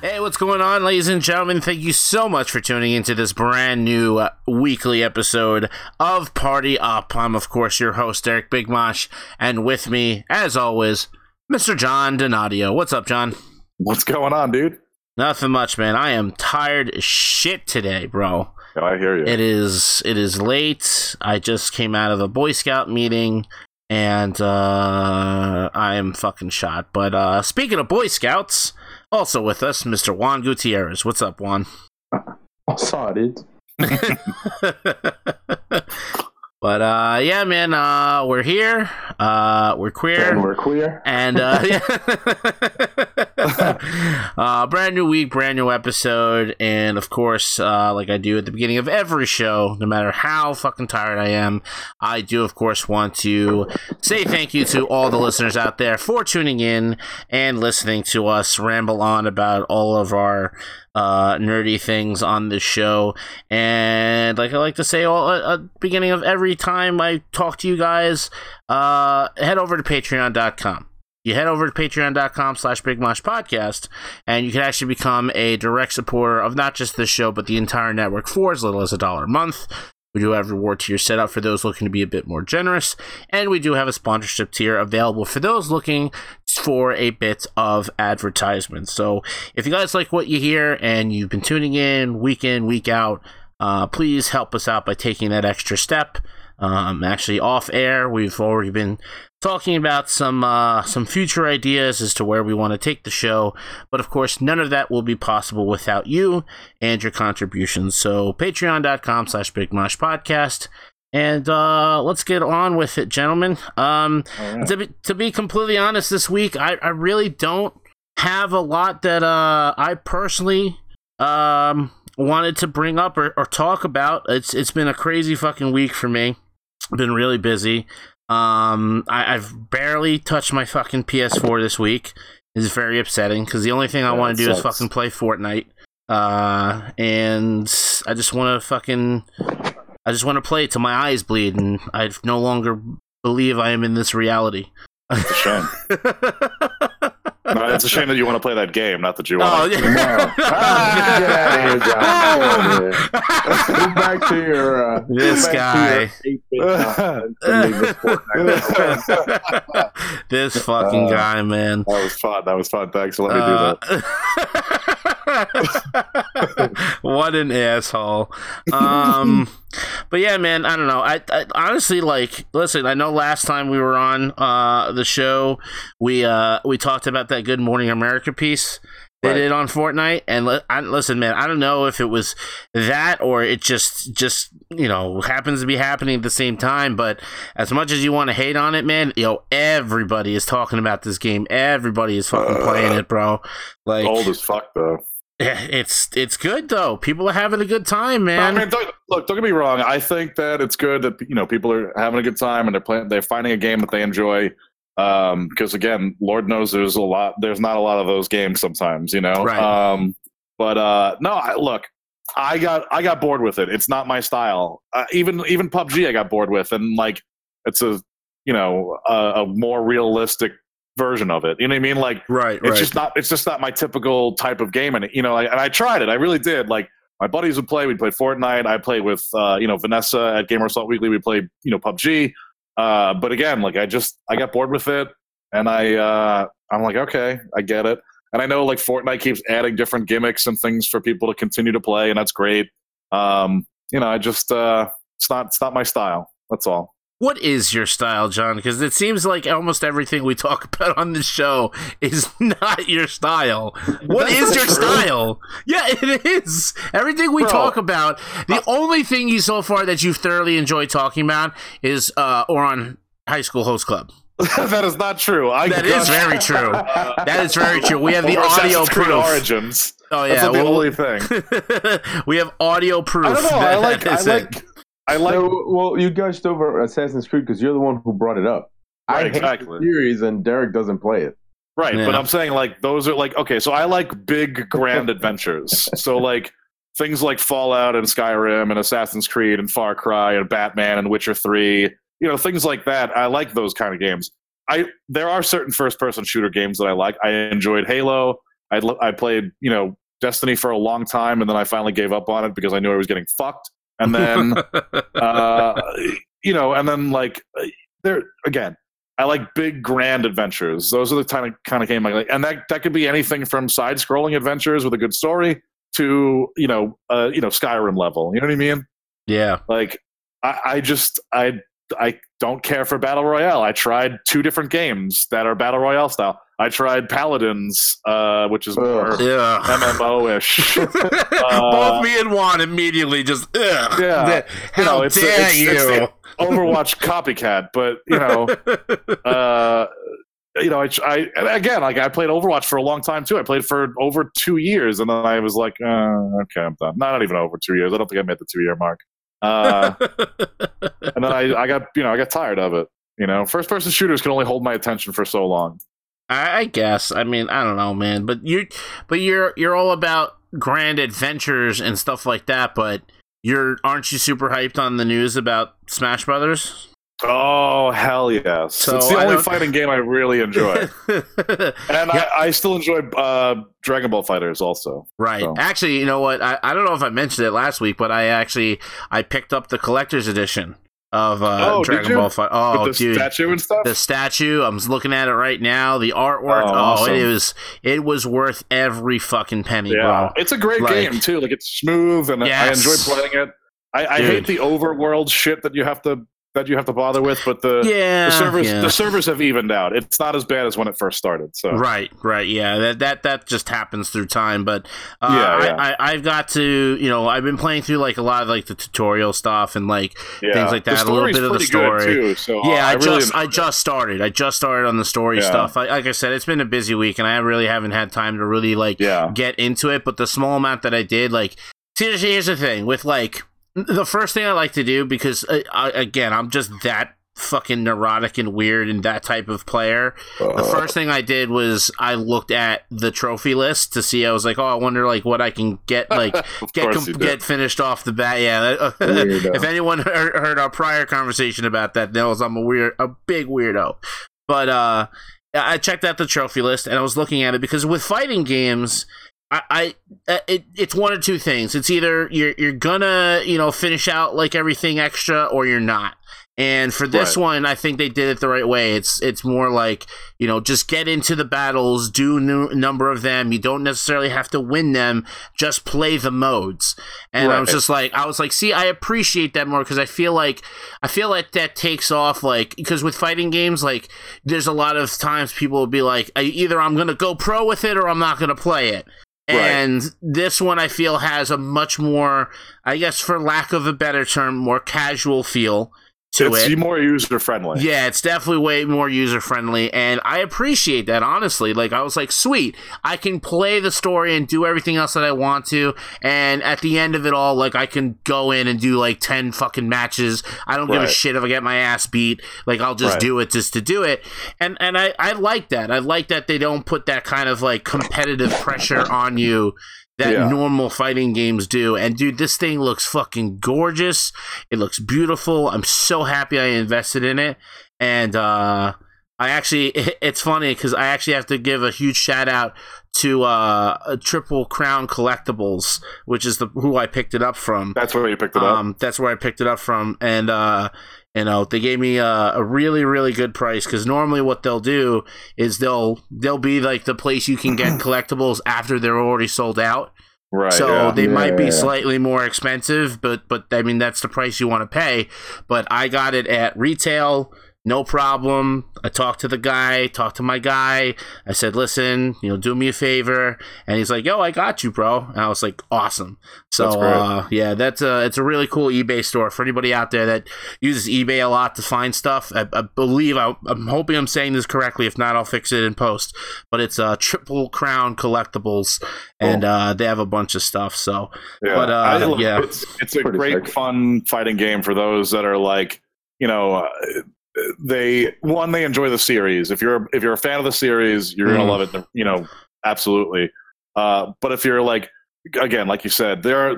Hey, what's going on, ladies and gentlemen? Thank you so much for tuning into this brand new weekly episode of Party Up. I'm, of course, your host, Derek Bigmosh, and with me, as always, Mr. John Donadio. What's up, John? What's going on, dude? Nothing much, man. I am tired as shit today, bro. I hear you. It is late. I just came out of a Boy Scout meeting, and I am fucking shot. But speaking of Boy Scouts... Also with us, Mr. Juan Gutierrez. What's up, Juan? What's up, dude? But, yeah, man, we're here. We're queer. And we're queer. And, brand new week, brand new episode. And, of course, like I do at the beginning of every show, no matter how fucking tired I am, I do, of course, want to say thank you to all the listeners out there for tuning in and listening to us ramble on about all of our nerdy things on this show. And like I like to say all at the beginning of every time I talk to you guys, head over to patreon.com. You head over to patreon.com/bigmoshpodcast, and you can actually become a direct supporter of not just this show, but the entire network for as little as $1 a month. We do have reward tier set up for those looking to be a bit more generous, and we do have a sponsorship tier available for those looking for a bit of advertisement. So if you guys like what you hear and you've been tuning in, week out, please help us out by taking that extra step. Actually, off air, we've already been talking about some future ideas as to where we want to take the show, but of course, none of that will be possible without you and your contributions. So, patreon.com/bigmoshpodcast, and let's get on with it, gentlemen. Yeah. To be completely honest, this week I really don't have a lot that I personally wanted to bring up or talk about. It's been a crazy fucking week for me. I've been really busy. I've barely touched my fucking PS4 this week. It's very upsetting because the only thing I want to do is fucking play Fortnite. And I just want to play till my eyes bleed, and I no longer believe I am in this reality. It's a shame. No, it's a shame that you want to play that game, not that you want to. Yeah. Get out of here, John. Go back to your... this guy. This fucking guy, man. That was fun. Thanks for letting me do that. What an asshole. But yeah, man, I don't know. I honestly, like, listen, I know last time we were on the show, we talked about that Good Morning America piece they did on Fortnite. And listen, man, I don't know if it was that or it just you know, happens to be happening at the same time. But as much as you want to hate on it, man, yo, everybody is talking about this game. Everybody is fucking playing it, bro. Like, old as fuck, though. It's good, though. People are having a good time, man. I mean, don't get me wrong. I think that it's good that, you know, people are having a good time and they're finding a game that they enjoy. Because again, Lord knows there's not a lot of those games sometimes, you know. Right. I got bored with it. It's not my style. Even PUBG, I got bored with, and like it's a more realistic version of it. You know what I mean? Like, it's just not my typical type of game. And, you know, and I tried it. I really did. Like, my buddies would play. We'd play Fortnite. I played with, Vanessa at Gamer Assault Weekly. We played, PUBG. But again, like, I got bored with it. And I'm like, okay, I get it. And I know, like, Fortnite keeps adding different gimmicks and things for people to continue to play. And that's great. It's not my style. That's all. What is your style, John? Because it seems like almost everything we talk about on this show is not your style. What is your style? Yeah, it is. Everything we talk about, the only thing you so far that you've thoroughly enjoyed talking about is Oron High School Host Club. That is not true. That is very true. That is very true. We have the audio proof. Origins. Oh, yeah. That's not the only thing. We have audio proof. I don't know. I like. So, well, you gushed over Assassin's Creed because you're the one who brought it up. Right, I hate the series, and Derek doesn't play it. Right, yeah. But I'm saying, like, those are like, okay. So I like big, grand adventures. So like things like Fallout and Skyrim and Assassin's Creed and Far Cry and Batman and Witcher 3. You know, things like that. I like those kind of games. There are certain first-person shooter games that I like. I enjoyed Halo. I played, you know, Destiny for a long time, and then I finally gave up on it because I knew I was getting fucked. And then, you know, and then like there again, I like big grand adventures. Those are the kind of game I like, and that could be anything from side-scrolling adventures with a good story to Skyrim level. You know what I mean? Yeah. Like I don't care for battle royale. I tried 2 different games that are battle royale style. I tried Paladins, which is more MMO-ish. Both me and Juan immediately just, how dare you? It's the Overwatch copycat, but, I played Overwatch for a long time, too. I played for over 2 years, and then I was like, okay, I'm done. Not even over 2 years. I don't think I made the 2-year mark. And then I got tired of it. You know, first-person shooters can only hold my attention for so long. I guess. I mean, I don't know, man. But you're all about grand adventures and stuff like that. But aren't you super hyped on the news about Smash Brothers? Oh, hell yes! So it's the only fighting game I really enjoy, and yeah. I still enjoy Dragon Ball FighterZ also. Right. So. Actually, you know what? I don't know if I mentioned it last week, but I picked up the collector's edition of Dragon Ball Fight. Oh, with the statue and stuff. The statue. I'm looking at it right now. The artwork. Oh, awesome. It was worth every fucking penny, bro. It's a great game too. Like, it's smooth, and yes. I enjoy playing it. I hate the overworld shit that you have to bother with, but the servers have evened out. It's not as bad as when it first started. So right, yeah, that just happens through time. But I've got to, I've been playing through like a lot of like the tutorial stuff and like things like that, a little bit of the story. Too, so yeah, I just started on the story stuff. Like I said, it's been a busy week, and I really haven't had time to really get into it. But the small amount that I did, like, seriously, here's the thing with like. The first thing I like to do, because, again, I'm just that fucking neurotic and weird and that type of player. The first thing I did was I looked at the trophy list to see. I was like, I wonder, like, what I can get, like, get finished off the bat. Yeah. If anyone heard our prior conversation about that, knows I'm a big weirdo. But I checked out the trophy list, and I was looking at it because with fighting games... it's one of two things. It's either you're gonna finish out like everything extra, or you're not. And for this one, I think they did it the right way. It's more like, just get into the battles, do a number of them. You don't necessarily have to win them. Just play the modes. And I was like, see, I appreciate that more because I feel like that takes off, like, because with fighting games, like, there's a lot of times people will be like, either I'm gonna go pro with it or I'm not gonna play it. And this one, I feel, has a much more, I guess, for lack of a better term, more casual feel. It's more user-friendly. Yeah, it's definitely way more user-friendly, and I appreciate that, honestly. Like, I was like, sweet, I can play the story and do everything else that I want to, and at the end of it all, like, I can go in and do, like, 10 fucking matches. I don't give a shit if I get my ass beat. Like, I'll just do it just to do it. And I like that. I like that they don't put that kind of, like, competitive pressure on you that normal fighting games do. And dude, this thing looks fucking gorgeous. It looks beautiful. I'm so happy I invested in it. And it's funny because I actually have to give a huge shout out to Triple Crown Collectibles, which is who I picked it up from. That's where you picked it up? That's where I picked it up from. And, they gave me a really, really good price because normally what they'll do is they'll be like the place you can get collectibles after they're already sold out. Right. So they might be slightly more expensive, but I mean, that's the price you want to pay. But I got it at retail. No problem. I talked to my guy. I said, listen, do me a favor. And he's like, yo, I got you, bro. And I was like, awesome. So, it's a really cool eBay store for anybody out there that uses eBay a lot to find stuff. I believe, I'm hoping I'm saying this correctly. If not, I'll fix it in post. But it's Triple Crown Collectibles, and they have a bunch of stuff. So, it's a great, fun fighting game for those that are like, they enjoy the series. If you're a fan of the series, you're gonna love it, absolutely. But if you're like, again, like you said, there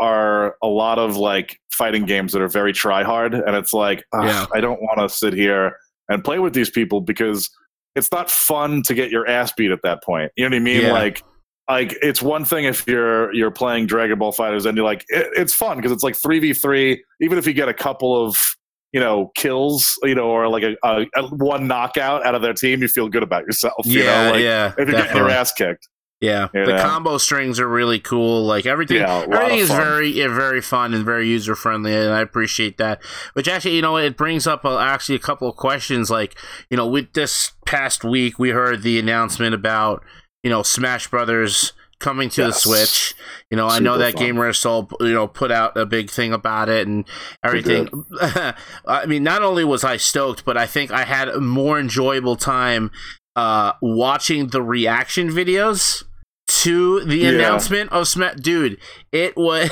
are a lot of like fighting games that are very try hard, and it's like, I don't want to sit here and play with these people because it's not fun to get your ass beat at that point. You know what I mean? Yeah. Like, Like, it's one thing if you're playing Dragon Ball FighterZ and you're like, it's fun because it's like 3v3. Even if you get a couple of, kills, or like a one knockout out of their team, you feel good about yourself. If you're definitely getting your ass kicked. Yeah, the combo strings are really cool. Like everything is very fun and very user friendly, and I appreciate that. Which actually, it brings up actually a couple of questions. Like, with this past week, we heard the announcement about Smash Brothers coming to the Switch. I know that Gamer Assault put out a big thing about it and everything. I mean, not only was I stoked, but I think I had a more enjoyable time watching the reaction videos to the announcement of Smash. Dude, it was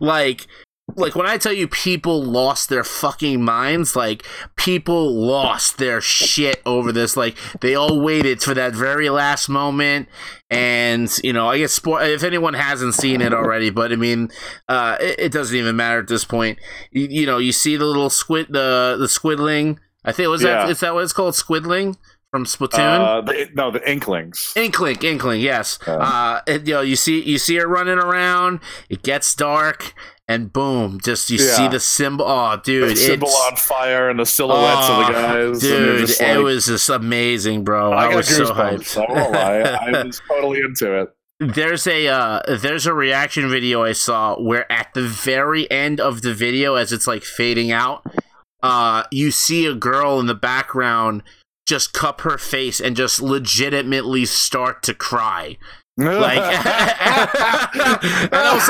like when I tell you people lost their fucking minds, like people lost their shit over this. Like they all waited for that very last moment. And, I guess if anyone hasn't seen it already, but I mean, it doesn't even matter at this point. You see the little squid, the squidling, I think is that what it's called? Squidling? From Splatoon? The Inklings. Inkling, yes. You see it running around, it gets dark, and boom, just see the symbol. Oh, dude. The symbol on fire and the silhouettes of the guys. Dude, it was just amazing, bro. I was so hyped. I won't lie. I was totally into it. There's a reaction video I saw where at the very end of the video, as it's like fading out, you see a girl in the background just cup her face and just legitimately start to cry. Like, and I was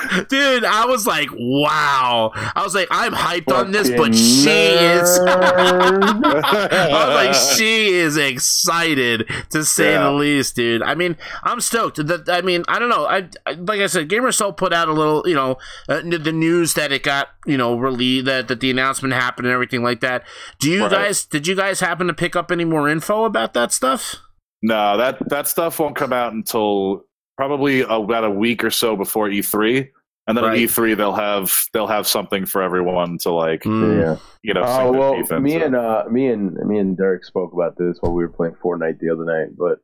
like, dude, I was like, wow. I was like, I'm hyped on this, but she is. I was like, she is excited to say the least, dude. I mean, I'm stoked. I don't know. I like I said, Gamer Assault put out a little, the news that it got, released, that the announcement happened and everything like that. Did you guys happen to pick up any more info about that stuff? No, that stuff won't come out until probably about a week or so before E3, and then at E3 they'll have something for everyone to like. Me and Derek spoke about this while we were playing Fortnite the other night. But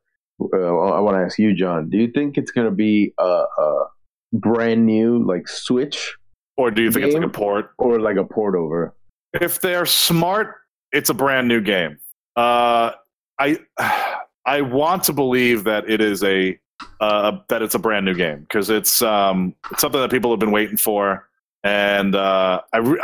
I want to ask you, John, do you think it's going to be a brand new like Switch, or do you think it's like a port or like a port over? If they're smart, it's a brand new game. I want to believe that it is that it's a brand new game because it's something that people have been waiting for, and I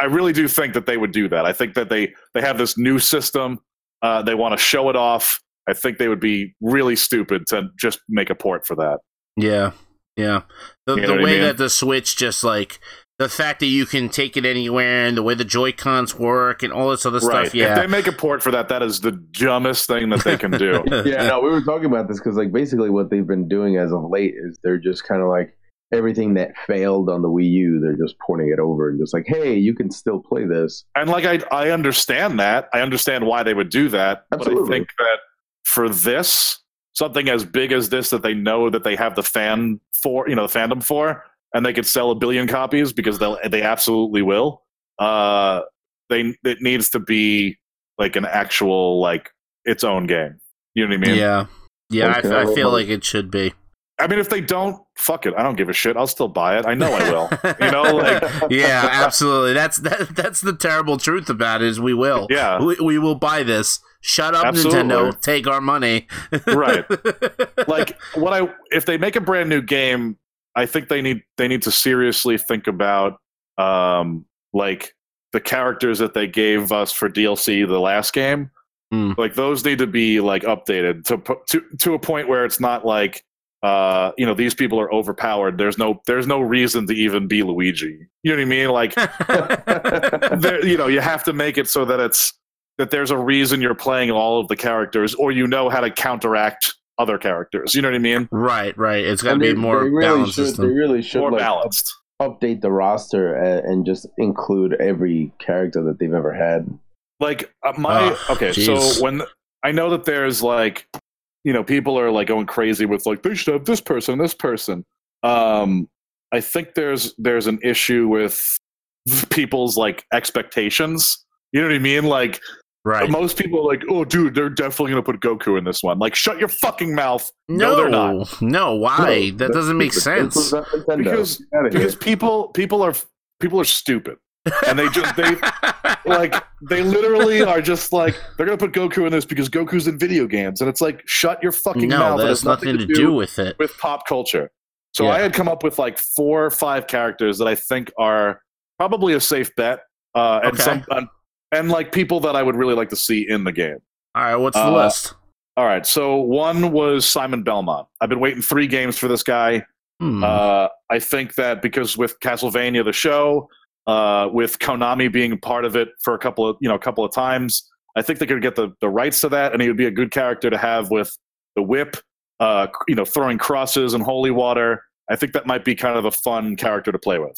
really do think that they would do that. I think that they have this new system, they want to show it off. I think they would be really stupid to just make a port for that. Yeah. The way that the Switch just like. The fact that you can take it anywhere and the way the Joy-Cons work and all this other stuff. Yeah. If they make a port for that, that is the dumbest thing that they can do. We were talking about this because like basically what they've been doing as of late is they're just kind of like everything that failed on the Wii U, they're just porting it over and just like, hey, you can still play this. And like I understand that. I understand why they would do that. Absolutely. But I think that for this, something as big as this that they know that they have the fan for, the fandom for, and they could sell 1 billion copies because they absolutely will. It needs to be like an actual like its own game. You know what I mean? Yeah. Okay. I feel like it should be. I mean, if they don't, fuck it. I don't give a shit. I'll still buy it. I know I will. Yeah, absolutely. That's the terrible truth about it is we will. Yeah, we will buy this. Shut up, absolutely. Nintendo. Take our money. Right. Like if they make a brand new game. I think they need to seriously think about like the characters that they gave us for DLC the last game. Like those need to be like updated to a point where it's not like these people are overpowered. There's no reason to even be Luigi. You know what I mean? Like you have to make it so that there's a reason you're playing all of the characters or how to counteract other characters, you know what I mean? Right. It's got to be more balanced. They really should more balanced. Update the roster and just include every character that they've ever had. Like so when I know that there's like, people are like going crazy with like they should have this person. I think there's an issue with people's like expectations. You know what I mean? Like Right. But most people are like, oh, dude, they're definitely going to put Goku in this one. Like, shut your fucking mouth. No, they're not. No, why? No, that doesn't make sense. Because people are stupid. And they like, they literally are just like, they're going to put Goku in this because Goku's in video games. And it's like, shut your fucking mouth. No, that has nothing to do with it. With pop culture. So I had come up with like 4 or 5 characters that I think are probably a safe bet. And like people that I would really like to see in the game. All right, what's the list? All right, so one was Simon Belmont. I've been waiting 3 games for this guy. I think that because with Castlevania the show, with Konami being part of it for a couple of times, I think they could get the rights to that, and he would be a good character to have with the whip, throwing crosses and holy water. I think that might be kind of a fun character to play with.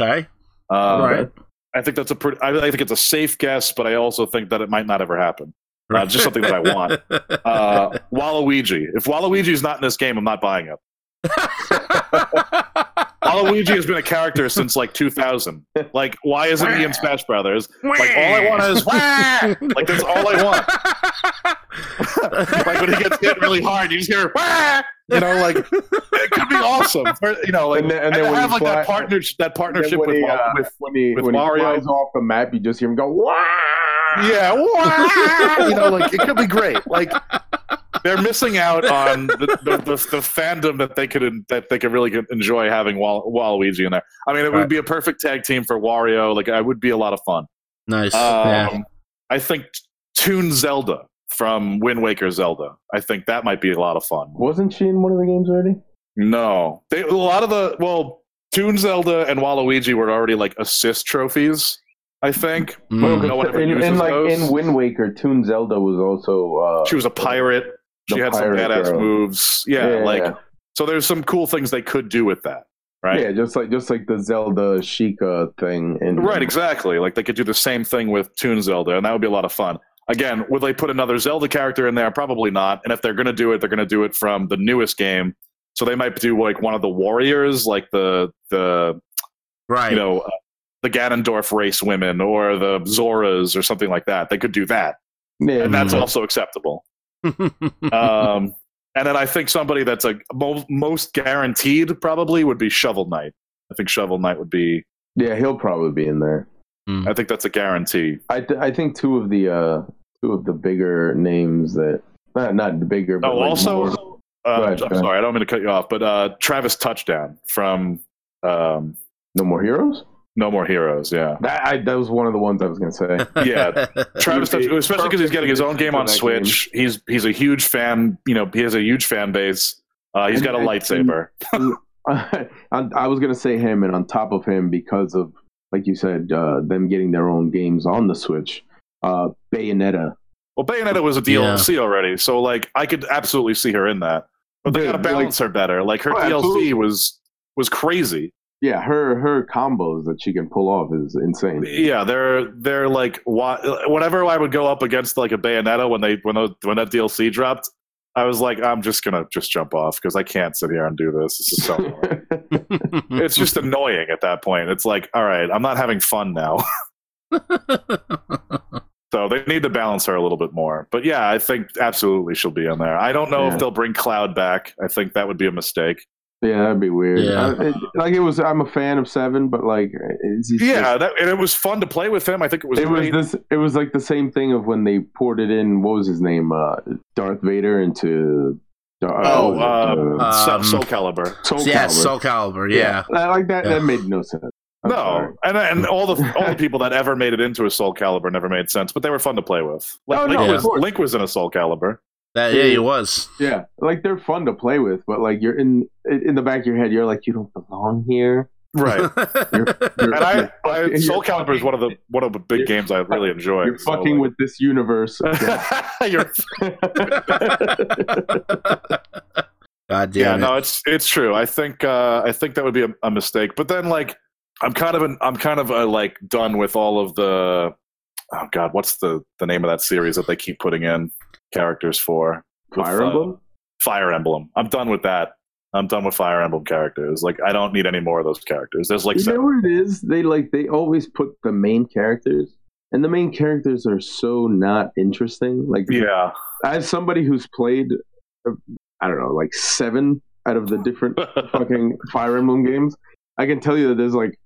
Okay. All right. I think that's I think it's a safe guess, but I also think that it might not ever happen. Just something that I want. Waluigi. If Waluigi's not in this game, I'm not buying it. Waluigi has been a character since like 2000. Like, why isn't he in Smash Brothers? Like, all I want is like, that's all I want. Like, when he gets hit really hard, you just hear wah! You know, like, it could be awesome. You know, like, and then have like that partnership with Mario. When he flies off the map, you just hear him go, wah! Yeah, wah! You know, like, it could be great. Like, they're missing out on the fandom that they could really enjoy having Waluigi in there. I mean, it would be a perfect tag team for Wario. Like, it would be a lot of fun. Nice. I think Toon Zelda from Wind Waker Zelda. I think that might be a lot of fun. Wasn't she in one of the games already? No. Toon Zelda and Waluigi were already like assist trophies, I think. No one ever uses those. In Wind Waker, Toon Zelda was also... she was a pirate. She had pirate some badass moves. Yeah. So there's some cool things they could do with that, right? Yeah, just like the Zelda Sheikah thing. Right, exactly. Like, they could do the same thing with Toon Zelda, and that would be a lot of fun. Again, would they put another Zelda character in there? Probably not. And if they're going to do it, they're going to do it from the newest game. So they might do like one of the warriors, like the Ganondorf race women or the Zoras or something like that. They could do that. Yeah. And that's also acceptable. And then I think somebody that's like most guaranteed probably would be Shovel Knight. I think Shovel Knight would be... Yeah, he'll probably be in there. I think that's a guarantee. I think two of the bigger names that not the bigger. But I'm sorry, I don't mean to cut you off, but Travis Touchdown from No More Heroes. No More Heroes. Yeah, that was one of the ones I was going to say. Yeah, Travis Touchdown, especially because he's getting his own game on Switch. Game. He's a huge fan. You know, he has a huge fan base. He's got a lightsaber. I was going to say him, and on top of him, because of, like you said, them getting their own games on the Switch, Bayonetta. Well, Bayonetta was a DLC already, so like I could absolutely see her in that. But they got to balance her better. Like, her DLC was crazy. Yeah, her combos that she can pull off is insane. Yeah, they're like, whenever I would go up against like a Bayonetta when that DLC dropped, I was like, I'm just going to jump off because I can't sit here and do this. This is so annoying. It's just annoying at that point. It's like, all right, I'm not having fun now. So they need to balance her a little bit more. But yeah, I think absolutely she'll be in there. I don't know if they'll bring Cloud back. I think that would be a mistake. Yeah, that'd be weird. Yeah. I'm a fan of Seven, but like, and it was fun to play with him. I think it was like the same thing of when they ported in, what was his name, Darth Vader into Soul Calibur. Soul Calibur. Yeah. Like that. Yeah. That made no sense. And all the people that ever made it into a Soul Calibur never made sense, but they were fun to play with. Like, Link was in a Soul Calibur. He was. Yeah, like, they're fun to play with, but like, you're in the back of your head, you're like, you don't belong here, right? And Soul Calibur is one of the big games I really enjoy. You're fucking with this universe. You're... God damn. Yeah, no, it's true. I think that would be a mistake. But then, like, I'm kind of done with all of the... Oh God, what's the name of that series that they keep putting in characters for? Fire Emblem? Fire Emblem. I'm done with that. I'm done with Fire Emblem characters. Like, I don't need any more of those characters. There's like... You know what it is? They always put the main characters And the main characters are so not interesting. Like, yeah, as somebody who's played, I don't know, like 7 out of the different fucking Fire Emblem games, I can tell you that there's like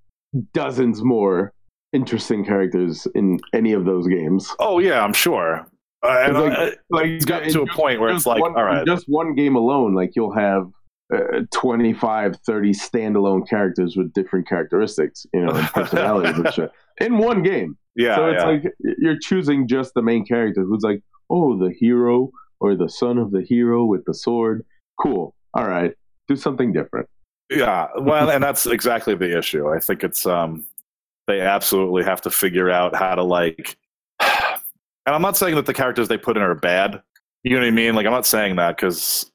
dozens more interesting characters in any of those games. Oh yeah, I'm sure. It's gotten to a point where it's like, all right, just one game alone, like you'll have 25, 30 standalone characters with different characteristics, you know, and personalities and shit in one game. Yeah, so it's like you're choosing just the main character who's like, oh, the hero or the son of the hero with the sword. Cool. All right. Do something different. Yeah. Well, and that's exactly the issue. I think it's they absolutely have to figure out how to, like, and I'm not saying that the characters they put in are bad. You know what I mean? Like, I'm not saying that because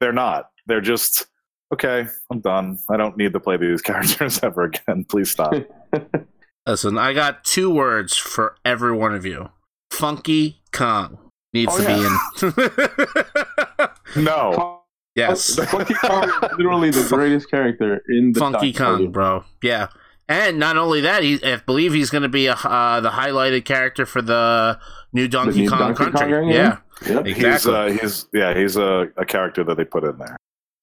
they're not. They're just, okay, I'm done. I don't need to play these characters ever again. Please stop. Listen, I got 2 words for every one of you. Funky Kong needs to be in. No. Yes. Funky Kong is literally the greatest character in the Funky Kong, game. Bro. Yeah. And not only that, I believe he's going to be the highlighted character for the new Donkey Kong Country. Kong yeah. Yep. Exactly. He's a character that they put in there.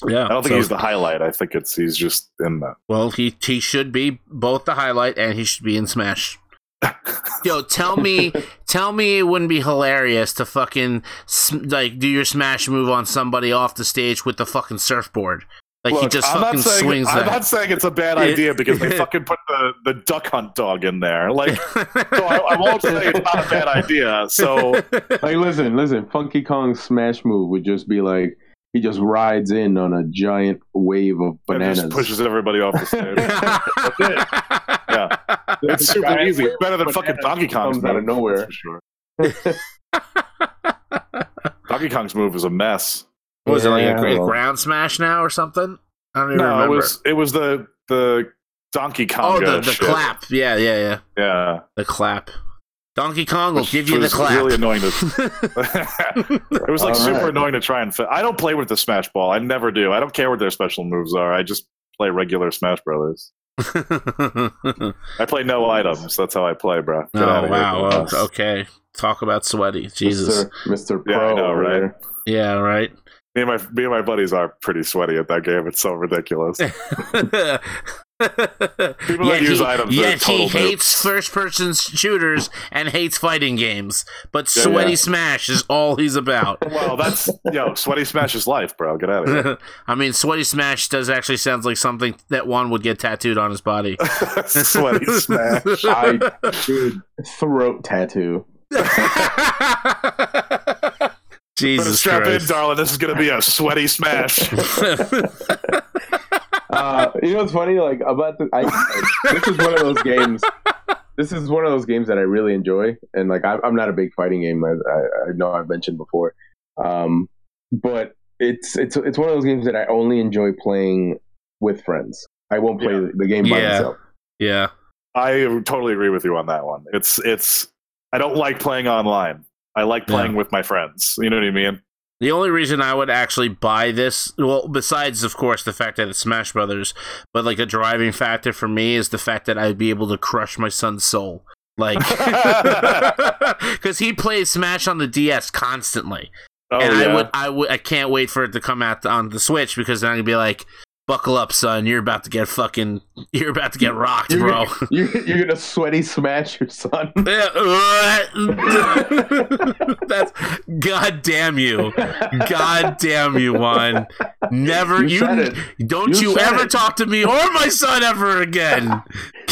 Yeah, I don't think he's the highlight. I think he's just in that. Well, he should be both the highlight and he should be in Smash. Yo, tell me it wouldn't be hilarious to fucking like do your Smash move on somebody off the stage with the fucking surfboard. Like, look, he just fucking swings that. I'm not saying it's a bad idea because they fucking put the Duck Hunt dog in there. Like, so I won't say it's not a bad idea. So, like, listen, Funky Kong's Smash move would just be like, he just rides in on a giant wave of bananas. And just pushes everybody off the stage. That's it. Yeah. It's super easy. It's better than fucking Donkey Kong's move. Out of nowhere. That's for sure. Donkey Kong's move is a mess. What was it, like a ground smash now or something? I don't even remember. It was the Donkey Kong. Oh, the clap. Yeah. The clap. Donkey Kong will give you the clap. It was really annoying it was like super annoying to try and fit. I don't play with the Smash Ball. I never do. I don't care what their special moves are. I just play regular Smash Brothers. I play no items. That's how I play, bro. Get out of here. Well, okay. Talk about sweaty. Jesus. Mr. Pro. Yeah, I know, right? Yeah, right. Me and my buddies are pretty sweaty at that game. It's so ridiculous. People that use items. Yet he hates first-person shooters and hates fighting games, but Sweaty Smash is all he's about. Well, that's Sweaty Smash is life, bro. Get out of here. I mean, Sweaty Smash does actually sounds like something that one would get tattooed on his body. Sweaty Smash, throat tattoo. Jesus Christ. Strap in, darling. This is going to be a sweaty smash. You know what's funny? Like about this is one of those games. This is one of those games that I really enjoy, and like I'm not a big fighting game. I know I've mentioned before, but it's one of those games that I only enjoy playing with friends. I won't play the game by myself. Yeah, I totally agree with you on that one. It's I don't like playing online. I like playing with my friends. You know what I mean? The only reason I would actually buy this, well, besides, of course, the fact that it's Smash Brothers, but, like, a driving factor for me is the fact that I'd be able to crush my son's soul. Like, because he plays Smash on the DS constantly. Oh, and I can't wait for it to come out on the Switch because then I'm going to be like, buckle up, son. You're about to get rocked, bro. You're gonna sweaty smash your son. That's God damn you, Juan. Never. Don't you ever talk to me or my son ever again.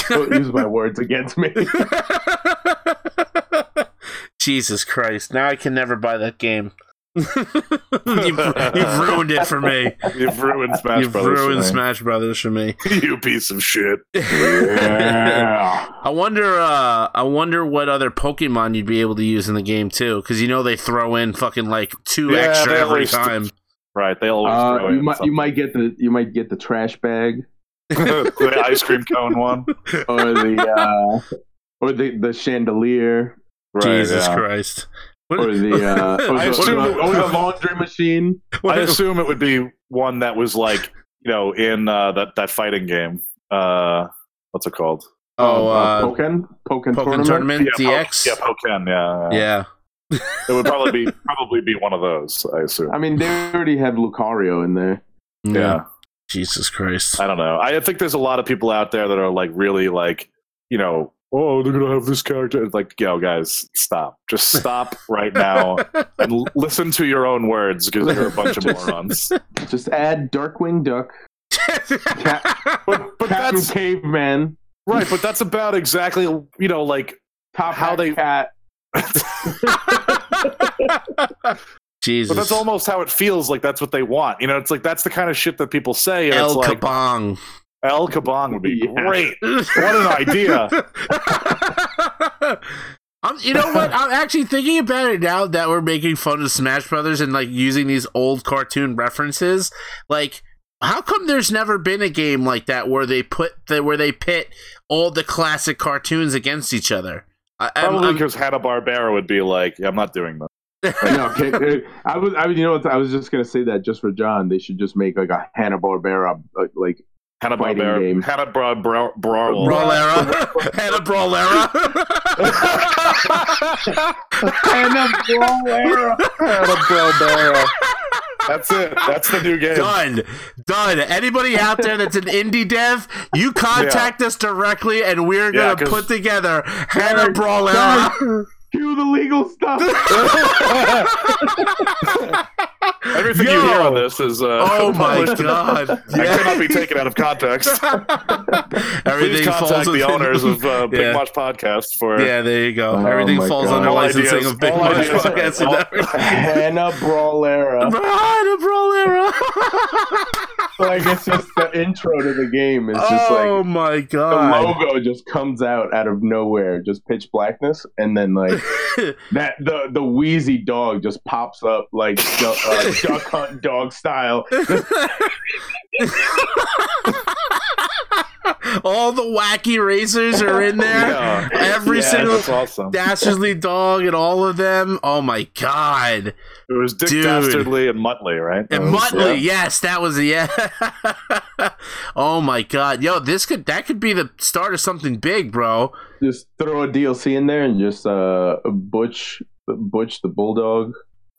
Don't use my words against me. Jesus Christ! Now I can never buy that game. You've ruined it for me. You've ruined Smash Brothers for me. You piece of shit. Yeah. I wonder what other Pokemon you'd be able to use in the game too, because you know they throw in fucking like 2 extra every time. Right? They always throw in. You might get the trash bag, the ice cream cone one, or the chandelier. Right, Jesus Christ. Or the laundry machine. I assume it would be one that was like, in that fighting game. What's it called? Oh, Pokken tournament? DX? Yeah, Pokken. It would probably be one of those, I assume. I mean, they already have Lucario in there. Yeah. Jesus Christ. I don't know. I think there's a lot of people out there that are like really like, you know, oh, they're gonna have this character. It's like, yo, guys, stop. Just stop right now and listen to your own words because you're a bunch of morons. Just add Darkwing Duck, but Captain Caveman. Right, but that's about exactly, you know, like Top how they cat. Jesus. But that's almost how it feels like that's what they want. You know, it's like that's the kind of shit that people say. And El Kabong. El Kabong would be great. What an idea. You know what? I'm actually thinking about it now that we're making fun of Smash Brothers and like using these old cartoon references. Like, how come there's never been a game like that where they pit all the classic cartoons against each other? Probably because Hanna-Barbera would be like, yeah, I'm not doing that. I was just gonna say that just for John. They should just make like a Hanna-Barbera like Hanna-Barbera game. Hanna-Brawlera. That's it. That's the new game. Done. Anybody out there that's an indie dev, you contact us directly, and we're gonna put together Hanna-Brawlera. Cue the legal stuff. Everything you hear on this is oh my god! It cannot be taken out of context. Everything Please contact falls the owners of Bigmosh Podcast for There you go. Everything falls under licensing of Bigmosh Podcast. Hanna-Brawlera. So I guess just the intro to the game is just like, oh my god! The logo just comes out of nowhere, just pitch blackness, and then like that the wheezy dog just pops up like Duck Hunt dog style. All the wacky racers are in there. Every single Dastardly dog and all of them. Oh my god! It was Dick Dastardly and Muttley, right? Oh my god, yo, that could be the start of something big, bro. Just throw a DLC in there and just Butch the Bulldog.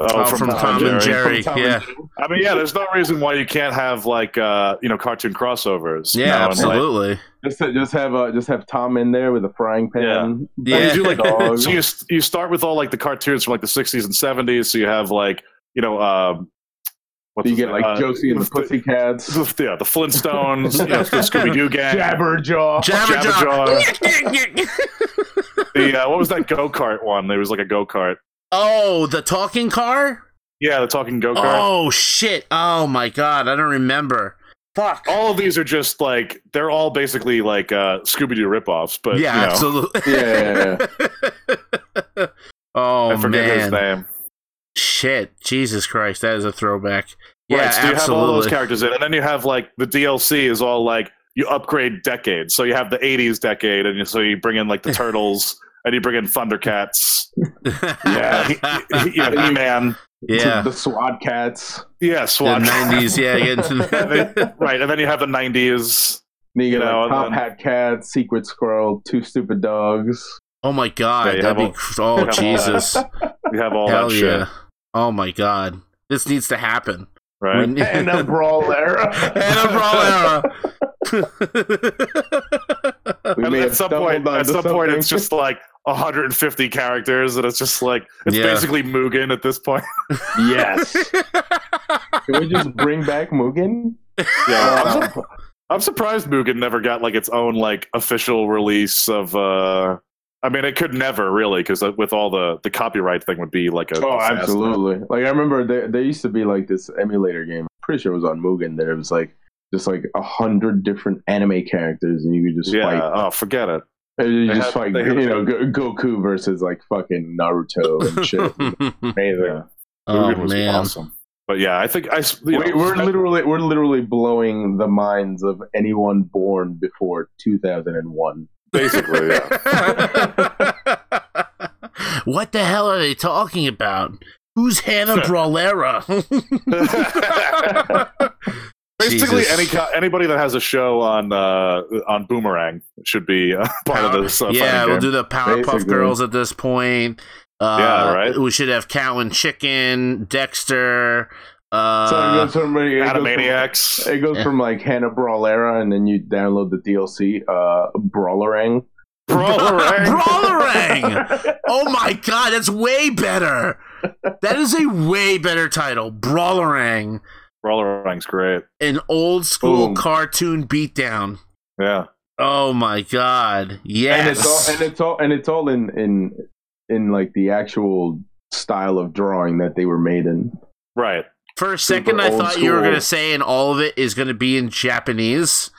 Oh, from Tom and Jerry. I mean, there's no reason why you can't have like cartoon crossovers. Yeah, absolutely. Like, just have Tom in there with a frying pan. Yeah. You do, like, so you start with all like the cartoons from like the 60s and 70s. So you have like you get like Josie and the Pussycats. Yeah, the Flintstones, the Scooby Doo gang, Jabberjaw. The what was that go kart one? There was like a go kart. Oh, the talking car? Yeah, the talking go-kart. Oh, shit. Oh, my God. I don't remember. Fuck. All of these are just like, they're all basically like Scooby Doo ripoffs. But, absolutely. Yeah. Oh, man. I forget his name. Shit. Jesus Christ. That is a throwback. Yeah, right, so absolutely. You have all those characters in, and then you have like the DLC is all like, you upgrade decades. So you have the 80s decade, and so you bring in like the Turtles. And you bring in Thundercats, He-Man, the SWAT Cats, SWAT. The '90s, and then you have the '90s. You get Top Hat Cat, Secret Squirrel, Two Stupid Dogs. Oh my god, Jesus! You have all that shit. Yeah. Oh my god, this needs to happen. Right, Hanna-Brawlera. And at some point, it's just like 150 characters, and it's just like basically Mugen at this point. Yes. Can we just bring back Mugen? Yeah, I'm surprised Mugen never got like its own like official release of. I mean, it could never really, because with all the copyright thing would be like a disaster. Absolutely. Like I remember there used to be like this emulator game. I'm pretty sure it was on Mugen that it was like just like 100 different anime characters, and you could just fight. Yeah. Oh, forget it. You just fight, Goku versus like fucking Naruto and shit. Amazing. Yeah. Oh man, was awesome. But yeah, I think we're literally blowing the minds of anyone born before 2001. Basically, What the hell are they talking about? Who's Hanna-Brawlera? Basically, anybody that has a show on Boomerang should be part of this. Yeah, we'll do the Powerpuff Girls at this point. Yeah, right. We should have Cow and Chicken, Dexter. Animaniacs. It goes from like Hanna-Barbera, and then you download the DLC, Brawlerang. Brawlerang! Oh my god, that's way better. That is a way better title. Brawlerang. Brawlerang's great. An old school cartoon beatdown. Yeah. Oh my god. Yes. And it's all in like the actual style of drawing that they were made in. Right. For a second, I thought you were going to say, and all of it is going to be in Japanese.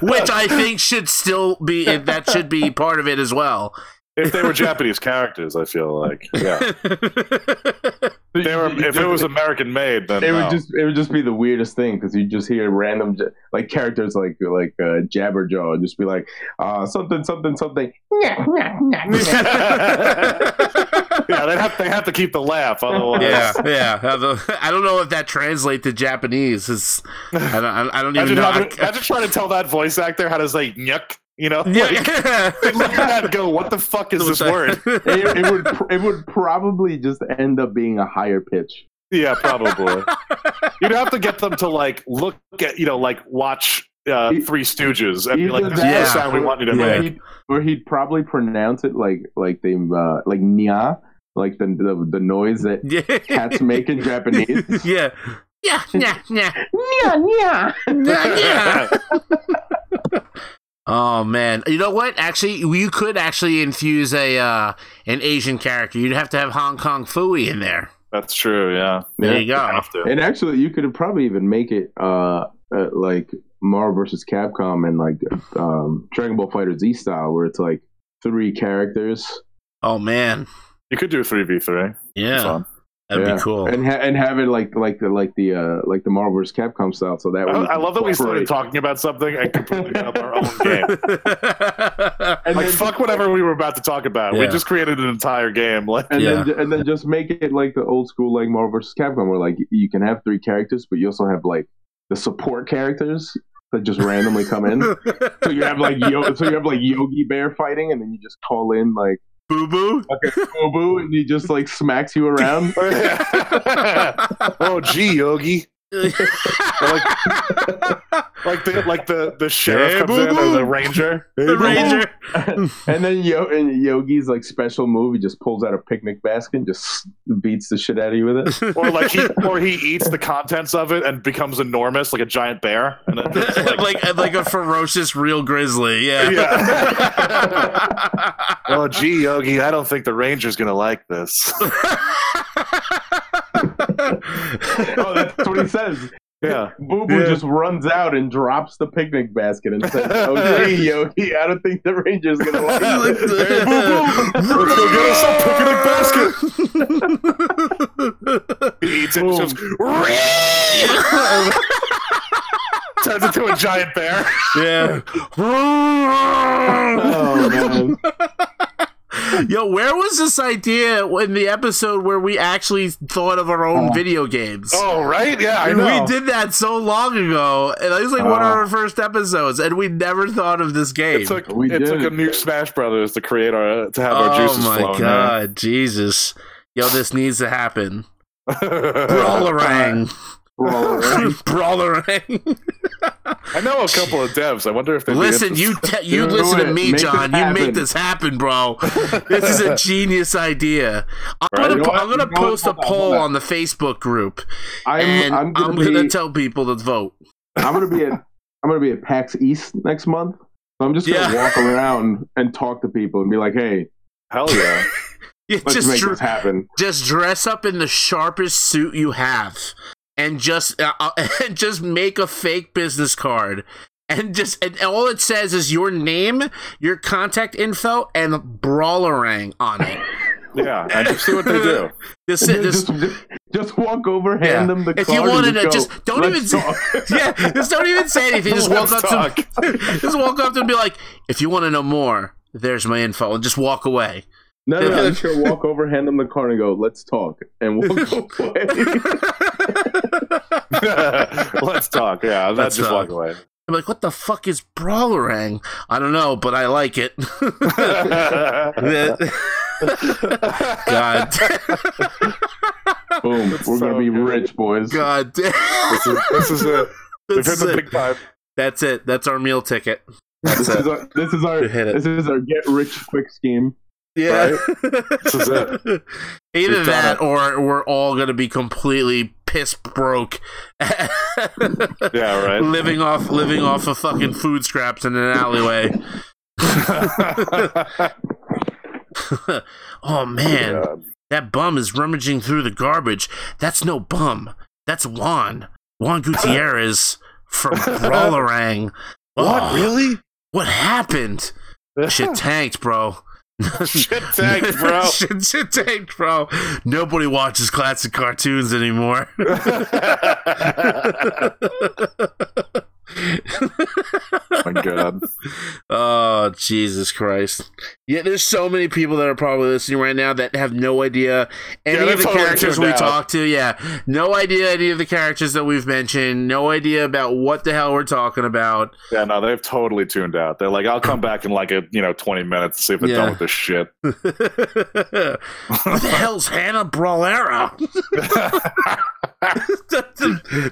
Which I think should still be, that should be part of it as well. If they were Japanese characters, I feel like, yeah. If it was American made, then it would just be the weirdest thing, because you just hear random like characters like Jabberjaw, and just be like something. Yeah, they have to keep the laugh, otherwise. Yeah. I don't know if that translates to Japanese. I don't even know. I'm just trying to tell that voice actor how to say nyuk. You know, look at that and go, what the fuck is this word? It would probably just end up being a higher pitch. Yeah, probably. You'd have to get them to like look at, you know, like watch Three Stooges and be like, this is the sound we want you to make. He'd probably pronounce it like nya, like the noise that cats make in Japanese. Yeah. Oh man! You know what? Actually, you could actually infuse an Asian character. You'd have to have Hong Kong Phooey in there. That's true. Yeah. There you go. And actually, you could probably even make it like Marvel vs. Capcom and like Dragon Ball FighterZ style, where it's like three characters. Oh man! You could do a 3v3. Yeah. That'd be cool, and have it like the Marvel vs. Capcom style. So that I love that we started talking about something and completely up our own game. And like fuck whatever we were about to talk about. Yeah. We just created an entire game. Then just make it like the old school like Marvel vs. Capcom, where like you can have three characters, but you also have like the support characters that just randomly come in. So you have like Yogi Bear fighting, and then you just call in like. Boo Boo? Okay, Boo Boo, and he just like smacks you around. Oh, gee, Yogi. like the sheriff comes in, or the ranger. And then Yogi's like special move, he just pulls out a picnic basket and just beats the shit out of you with it. Or like he eats the contents of it and becomes enormous like a giant bear. And then like a ferocious real grizzly. Yeah. Oh gee, Yogi, I don't think the ranger's gonna like this. Oh, that's what he says. Yeah. Boo Boo just runs out and drops the picnic basket and says, okay, Yogi, I don't think the ranger's going to like it. Hey, Boo Boo, let's go get us a picnic basket. He eats it and just turns into a giant bear. Yeah. Oh, man. Yo, where was this idea in the episode where we actually thought of our own video games? Oh, right? Yeah, I know. We did that so long ago. And it was like one of our first episodes, and we never thought of this game. It took a new Smash Brothers to create to have our juices flowing. Oh, my God. Man. Jesus. Yo, this needs to happen. Brawlerang. Brawlerang. I know a couple of devs. I wonder if they listen. You listen to me, John. You make this happen, bro. This is a genius idea. I'm gonna post a poll on the Facebook group, and I'm gonna tell people to vote. I'm gonna be at PAX East next month. So I'm just gonna walk around and talk to people and be like, "Hey, hell yeah." Let's make this happen. Just dress up in the sharpest suit you have. And just make a fake business card, and all it says is your name, your contact info, and Brawlerang on it. Yeah, I just see what they do. Just walk over, hand them the card. If you wanted to, just don't even talk. Just don't even say anything. Just walk up to them and be like, if you want to know more, there's my info, and just walk away. No, I'm sure. Walk over, hand them the card, and go, let's talk, and walk away. Let's talk. Yeah, I'm not just walk away. I'm like, what the fuck is Brawlerang? I don't know, but I like it. God. Boom. That's We're so going to be rich, boys. God damn. This is it. We've hit the big five. That's it. That's our meal ticket. This is our get rich quick scheme. Yeah. Right? This is it. Either We've that or we're all going to be completely piss broke. Yeah, right. Living off of fucking food scraps in an alleyway. Oh man. Yeah. That bum is rummaging through the garbage. That's no bum. That's Juan. Juan Gutierrez from Brawlerang. What? Oh, really? What happened? Shit tanked, bro. Shit tanked, bro. Nobody watches classic cartoons anymore. My God. Oh, Jesus Christ. Yeah, there's so many people that are probably listening right now that have no idea any of the characters we talked to. Yeah, no idea any of the characters that we've mentioned. No idea about what the hell we're talking about. Yeah, no, they've totally tuned out. They're like, I'll come back in like 20 minutes to see if I'm done with this shit. What the hell's Hanna-Barbera?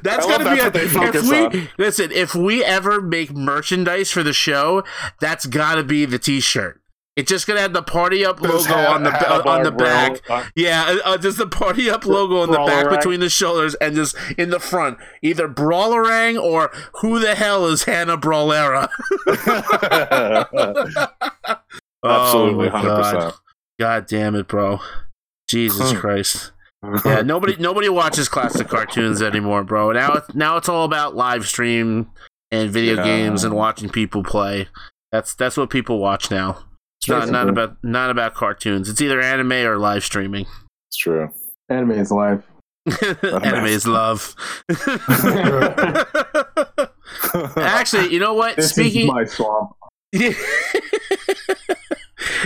That's going to be if we ever make merchandise for the show, that's got to be the t-shirt. It's just going to have the Party Up logo on the back. Yeah, just the Party Up logo on the back between the shoulders and just in the front. Either Brawlerang or who the hell is Hanna-Barbera? Absolutely, 100%. God damn it, bro. Jesus Christ. Yeah, nobody watches classic cartoons anymore, bro. Now it's all about live stream and video games and watching people play. That's what people watch now. It's not about cartoons. It's either anime or live streaming. It's true. Anime is life. Anime is love. Actually, you know what? This is my swamp.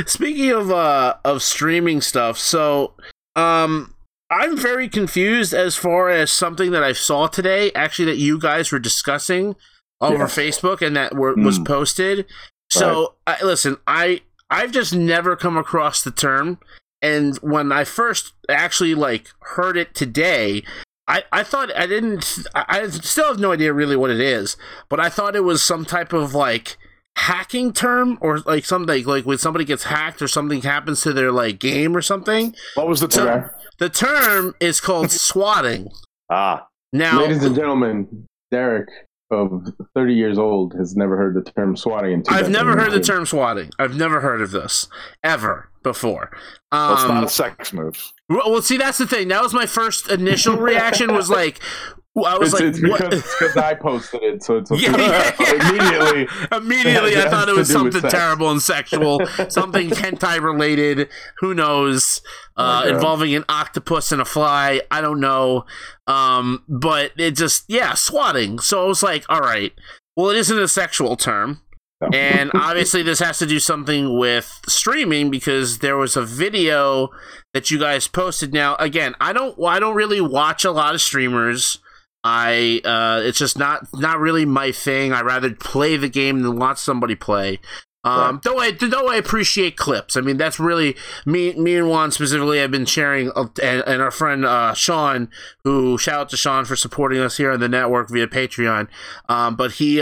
Speaking of streaming stuff, so I'm very confused as far as something that I saw today, actually, that you guys were discussing over Facebook and that was posted. So, right. I've just never come across the term, and when I first actually heard it today, I still have no idea really what it is, but I thought it was some type of hacking term or something when somebody gets hacked or something happens to their game or something. What was the term? The term is called swatting. Now, ladies and gentlemen, Derek of 30 years old has never heard the term swatting. I've never heard the term swatting. I've never heard of this ever before. That's not a sex move. Well, see, that's the thing. That was my first initial reaction was because I posted it, so it's immediately. Immediately, I thought it was something terrible and sexual, something hentai related. Who knows? Involving an octopus and a fly. I don't know. But it just swatting. So I was like, all right. Well, it isn't a sexual term, and obviously this has to do something with streaming because there was a video that you guys posted. Now, again, I don't really watch a lot of streamers. It's just not really my thing. I rather play the game than watch somebody play. Though I appreciate clips. I mean, that's really me and Juan specifically have been sharing, and our friend Sean, who shout out to Sean for supporting us here on the network via Patreon. But he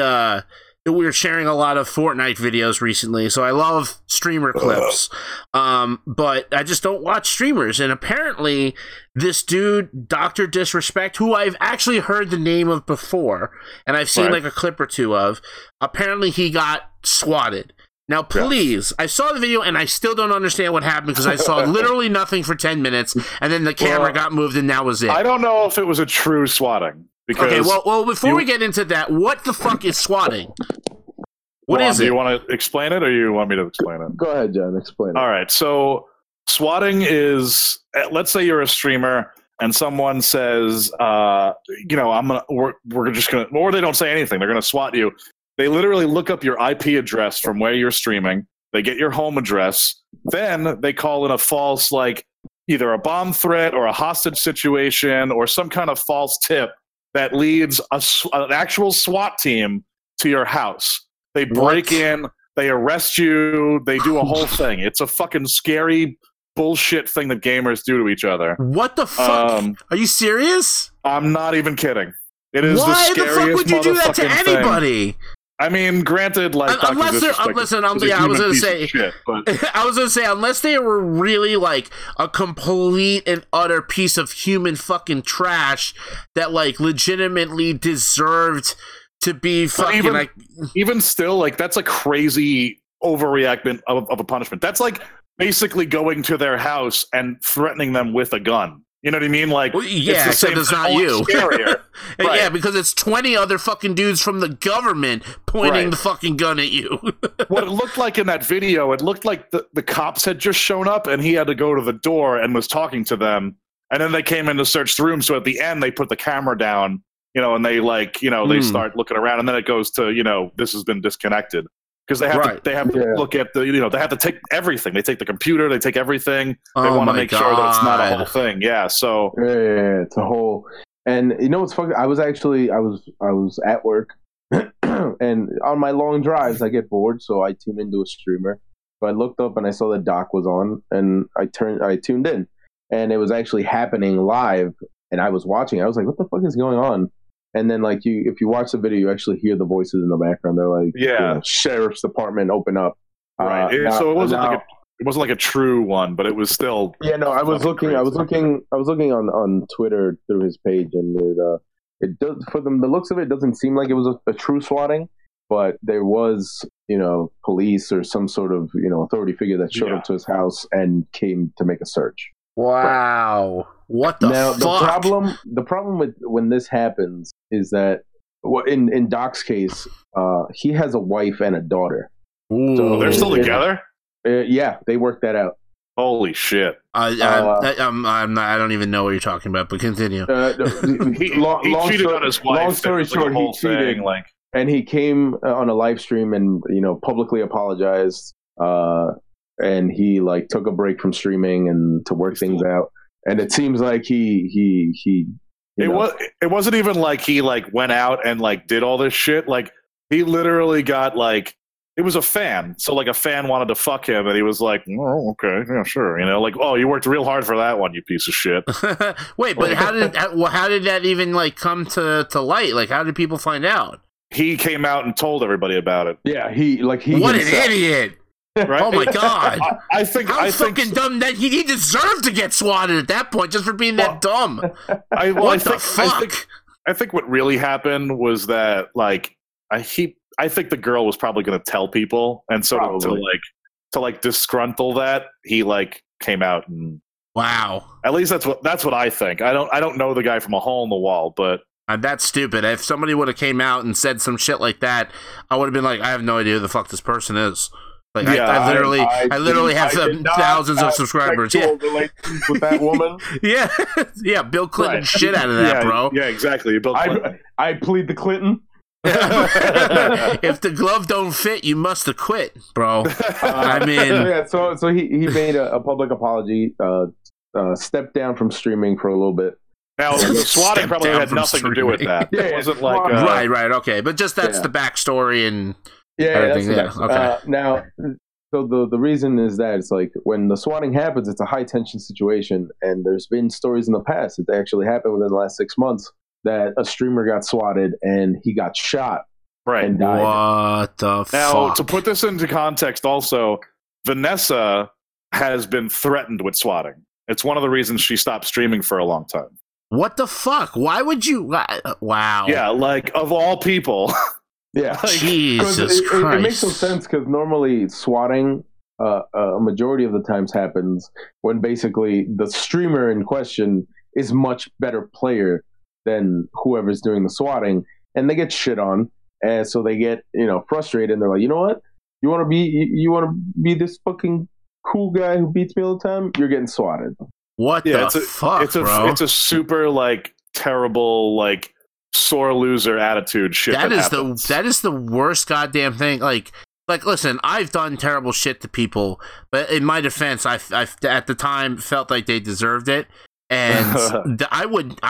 we were sharing a lot of Fortnite videos recently, so I love streamer clips. But I just don't watch streamers, and apparently this dude, Dr. Disrespect, who I've actually heard the name of before, and I've seen a clip or two of, apparently he got swatted. Now, please, I saw the video, and I still don't understand what happened because I saw literally nothing for 10 minutes, and then the camera got moved, and that was it. I don't know if it was a true swatting. Because we get into that, what the fuck is swatting? What is it? Do you want to explain it, or you want me to explain it? Go ahead, John, explain it. All right, so swatting is, let's say you're a streamer, and someone says, we're just going to, or they don't say anything, they're going to swat you. They literally look up your IP address from where you're streaming, they get your home address, then they call in a false, either a bomb threat or a hostage situation or some kind of false tip that leads an actual SWAT team to your house. They break in, they arrest you, they do a whole thing. It's a fucking scary bullshit thing that gamers do to each other. What the fuck? Are you serious? I'm not even kidding. It is the scariest motherfucking thing. Why the fuck would you do that to anybody? I mean, granted, like, unless they were really like a complete and utter piece of human fucking trash that like legitimately deserved to be fucking even still, that's a crazy overreaction of a punishment. That's like basically going to their house and threatening them with a gun. You know what I mean? Like, well, yeah, except it's not you. Right. Yeah, because it's 20 other fucking dudes from the government pointing the fucking gun at you. What it looked like in that video, it looked like the cops had just shown up and he had to go to the door and was talking to them. And then they came in to search the room. So at the end, they put the camera down, you know, and they like, you know, they start looking around and then it goes to, you know, this has been disconnected. Because they have to, they have to look at the, you know, they have to take everything. They take the computer, they take everything. They want to make sure that it's not a whole thing. Yeah, so it's a whole. And you know what's fucking? I was at work, and on my long drives, I get bored, so I tune into a streamer. So I looked up and I saw that Doc was on, and I tuned in, and it was actually happening live, and I was watching. I was like, what the fuck is going on? And then, like, if you watch the video, you actually hear the voices in the background. They're like, you know, sheriff's department, open up. Right. It wasn't like a true one, but it was still. Yeah, no, I was looking on Twitter through his page, and it does, for them, the looks of it, doesn't seem like it was a true swatting, but there was, you know, police or some sort of, you know, authority figure that showed up to his house and came to make a search. Wow. What the fuck? Now, the problem with when this happens is that, well, in Doc's case, he has a wife and a daughter. Ooh. So they're still together? Yeah, they worked that out. Holy shit. I don't even know what you're talking about, but continue. Long story short, he cheated. Like... And he came on a live stream and, you know, publicly apologized, and he, like, took a break from streaming and to work things out. And it seems like it wasn't even like he like went out and like did all this shit. Like he literally got like, it was a fan. So like a fan wanted to fuck him and he was like, oh, okay, yeah, sure. You know, like, oh, you worked real hard for that one, you piece of shit. Wait, but how did that even like come to light? Like, how did people find out? He came out and told everybody about it. Yeah. What an idiot. Right? Oh my god! I think how fucking dumb that he deserved to get swatted at that point just for being that dumb. What the fuck? I think what really happened was that like I think the girl was probably going to tell people, and so to disgruntle that he like came out and At least that's what I think. I don't know the guy from a hole in the wall, but. That's stupid. If somebody would have came out and said some shit like that, I would have been like, I have no idea who the fuck this person is. Like yeah, I literally have thousands of subscribers. Yeah, with that woman. yeah, Bill Clinton shit out of that, bro. Yeah, exactly. Bill Clinton. I plead the Clinton. If the glove don't fit, you must have quit, bro. I mean, yeah. So he made a public apology, stepped down from streaming for a little bit. Now, the swatting probably had nothing to do with that. Yeah, it wasn't like right, okay, but just that's the backstory and. Okay. Now, so the reason is that it's like when the swatting happens, it's a high tension situation, and there's been stories in the past that actually happened within the last 6 months that a streamer got swatted and he got shot and died. What the fuck? Now, to put this into context, also Vanessa has been threatened with swatting. It's one of the reasons she stopped streaming for a long time. What the fuck? Why would you? Wow. Yeah, like of all people. Yeah, like, Jesus Christ. It makes no sense because normally swatting a majority of the times happens when basically the streamer in question is much better player than whoever's doing the swatting, and they get shit on, and so they get frustrated, and they're like, you know what, you want to be this fucking cool guy who beats me all the time? You're getting swatted. What the fuck, bro? It's a super like terrible like. Sore loser attitude shit. That is the worst goddamn thing. Like Like, listen, I've done terrible shit to people, but in my defense, I at the time felt like they deserved it, and I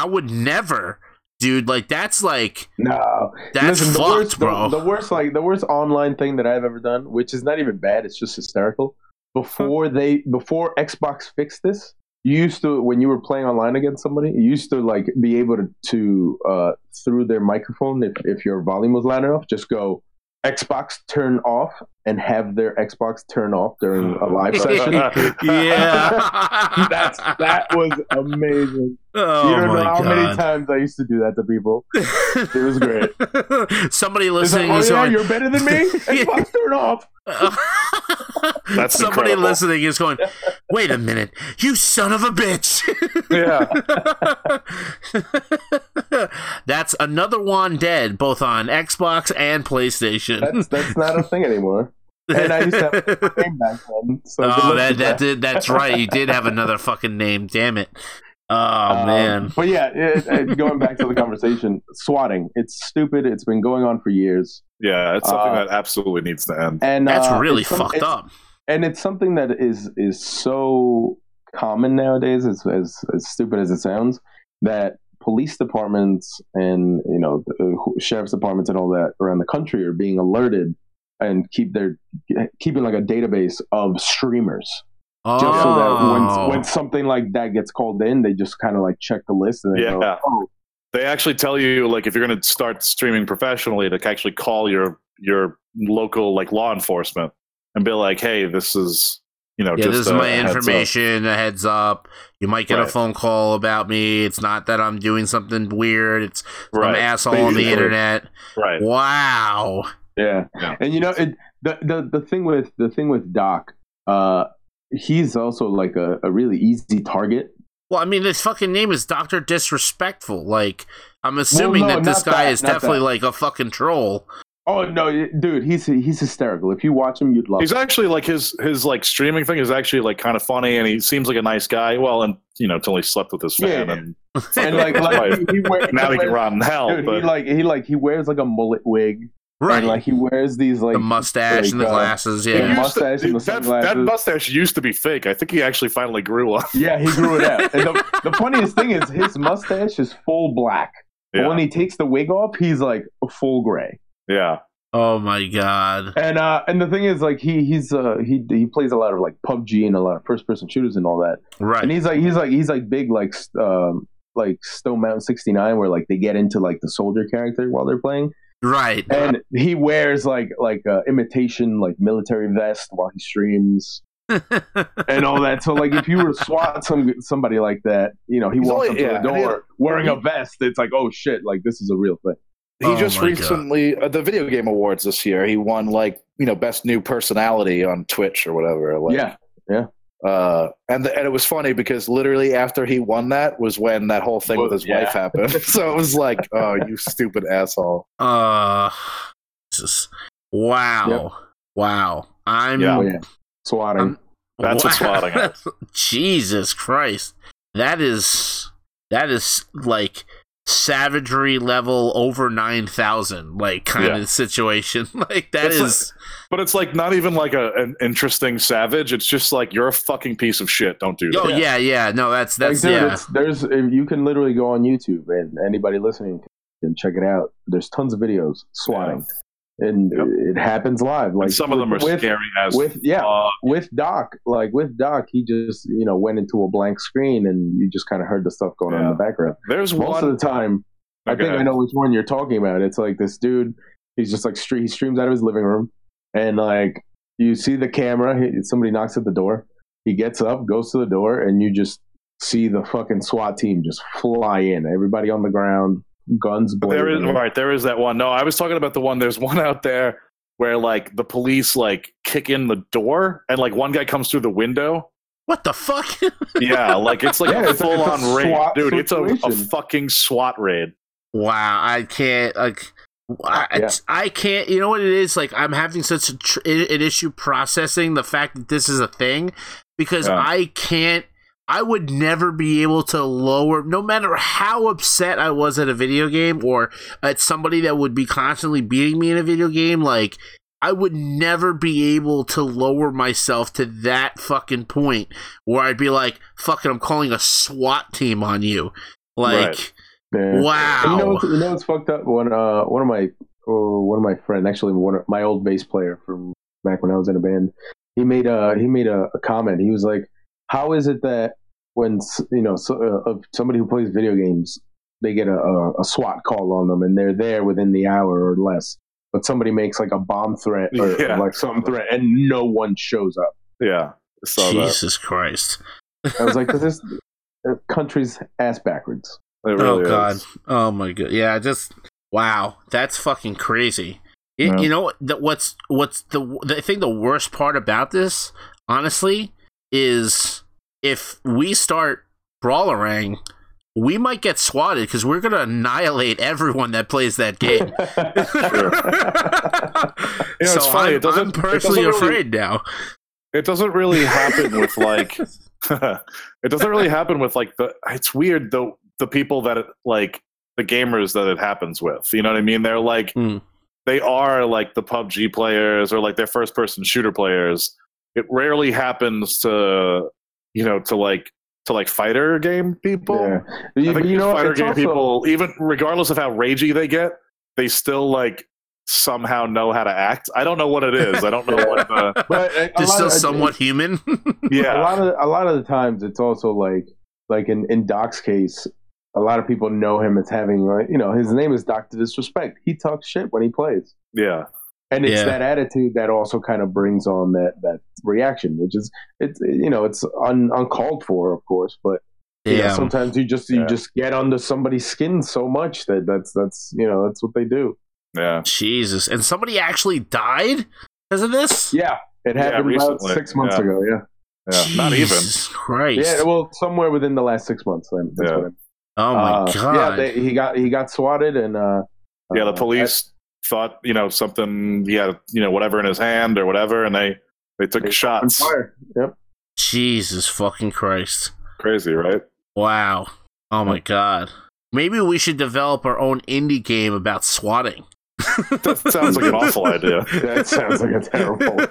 would never, dude. Like, that's like no, that's listen, fucked, bro. The worst online thing that I've ever done, which is not even bad, it's just hysterical. Before Xbox fixed this, you used to, when you were playing online against somebody, you used to like be able to through their microphone, if your volume was loud enough, just go, Xbox turn off, and have their Xbox turn off during a live session. Yeah, that was amazing. Oh, you don't know how many times I used to do that to people. It was great. Somebody listening is going, "You're better than me." Xbox turn off. That's somebody incredible. Listening is going, "Wait a minute, you son of a bitch!" Yeah, that's another one dead, both on Xbox and PlayStation. That's not a thing anymore. And I used to have a name back then. So that's right. You did have another fucking name. Damn it. Oh man. But yeah, going back to the conversation, swatting. It's stupid. It's been going on for years. Yeah, it's something that absolutely needs to end. And that's really fucked up. And it's something that is so common nowadays, as stupid as it sounds, that police departments and sheriff's departments and all that around the country are being alerted and keeping like a database of streamers, just so that when something like that gets called in, they just kind of like check the list and they go, oh. They actually tell you, like, if you're going to start streaming professionally, to actually call your local like law enforcement and be like, hey, this is this is my information, a heads up. You might get a phone call about me. It's not that I'm doing something weird. It's some asshole on the internet. Right. Wow. Yeah. And the thing with Doc, he's also like a really easy target. Well, I mean, his fucking name is Dr. Disrespectful. Like, I'm assuming that this guy is definitely like a fucking troll. Oh no, dude, he's hysterical. If you watch him, you'd love him. He's actually like his like streaming thing is actually like kind of funny, and he seems like a nice guy. Well, and until he slept with his fan, and like he wears, now he can rot in hell. Dude, but he wears like a mullet wig. Right, and like he wears these like the mustache and the glasses. Yeah, that mustache used to be fake. I think he actually finally grew one. Yeah, he grew it out. And the funniest thing is his mustache is full black, but when he takes the wig off, he's like full gray. Yeah. Oh my god. And the thing is, like he plays a lot of like PUBG and a lot of first person shooters and all that. Right. And he's like big like Stone Mountain 69, where like they get into like the soldier character while they're playing. Right. And he wears like imitation like military vest while he streams and all that. So like if you were SWAT somebody like that, he walks up to the door wearing a vest. It's like, oh shit, like this is a real thing. He just recently, the video game awards this year, he won like, best new personality on Twitch or whatever. Like, yeah. And it was funny because literally after he won that was when that whole thing with his wife happened. So it was like, oh, you stupid asshole. Wow. Yep. Wow. Swatting. That's what swatting is. Jesus Christ. That is like savagery level over 9,000 like kind of situation. Like that is like, but it's like not even like an interesting savage. It's just like you're a fucking piece of shit. Don't do that. Yeah. No, that's like, dude, you can literally go on YouTube and anybody listening can check it out. There's tons of videos swatting. Yeah. And it happens live. Like, and some of them are scary as with Doc, he just went into a blank screen and you just kind of heard the stuff going on in the background. There's most of the time, okay. I think I know which one you're talking about. It's like this dude, he's just like he streams out of his living room, and like you see the camera, somebody knocks at the door, he gets up, goes to the door, and you just see the fucking SWAT team just fly in, everybody on the ground. Guns blazing. There is that one. No, I was talking about the one. There's one out there where like the police like kick in the door and like one guy comes through the window. What the fuck? Yeah, like it's like a full on raid, dude. Situation. It's a fucking SWAT raid. Wow, I can't. Like, I can't. You know what it is? Like, I'm having such an issue processing the fact that this is a thing because I can't. I would never be able to lower, no matter how upset I was at a video game or at somebody that would be constantly beating me in a video game, like I would never be able to lower myself to that fucking point where I'd be like, fucking, I'm calling a SWAT team on you. Like, right. Wow. And you know what's fucked up? One of my friends, actually, my old bass player from back when I was in a band, he made a comment. He was like, how is it that when, you know, somebody who plays video games, they get a SWAT call on them and they're there within the hour or less, but somebody makes like a bomb threat or like some threat and no one shows up. Yeah. Jesus Christ. I was like, because this country's ass backwards. It really is. God. Oh my God. Yeah. Just wow. That's fucking crazy. Yeah. You know what's the thing? The worst part about this, honestly, is if we start Brawlerang, we might get swatted because we're going to annihilate everyone that plays that game. You know, so it's funny. I'm personally afraid now. It doesn't really happen with like. It doesn't really happen with like the. It's weird though. The people that it, like the gamers that it happens with. You know what I mean? They're like they are like the PUBG players or like their first person shooter players. It rarely happens to like fighter game people. Yeah. Fighter game people, even regardless of how ragey they get, they still like somehow know how to act. I don't know what it is. I don't know what the but they're still somewhat human. Yeah. A lot of the times it's also like in Doc's case, a lot of people know him as having his name is Dr. Disrespect. He talks shit when he plays. Yeah. And it's that attitude that also kind of brings on that reaction, which is it's uncalled for, of course, but sometimes you just get under somebody's skin so much that's what they do. Yeah. Jesus. And somebody actually died because of this? Yeah. It happened about 6 months ago, yeah. Not even. Christ. Yeah, well, somewhere within the last 6 months. That's what I mean. Oh my God. Yeah, he got swatted and the police thought something he had whatever in his hand or whatever, and they took shots. Yep. Jesus fucking Christ. Crazy, right? Wow. Oh my God. Maybe we should develop our own indie game about swatting. That sounds like an awful idea. That sounds like a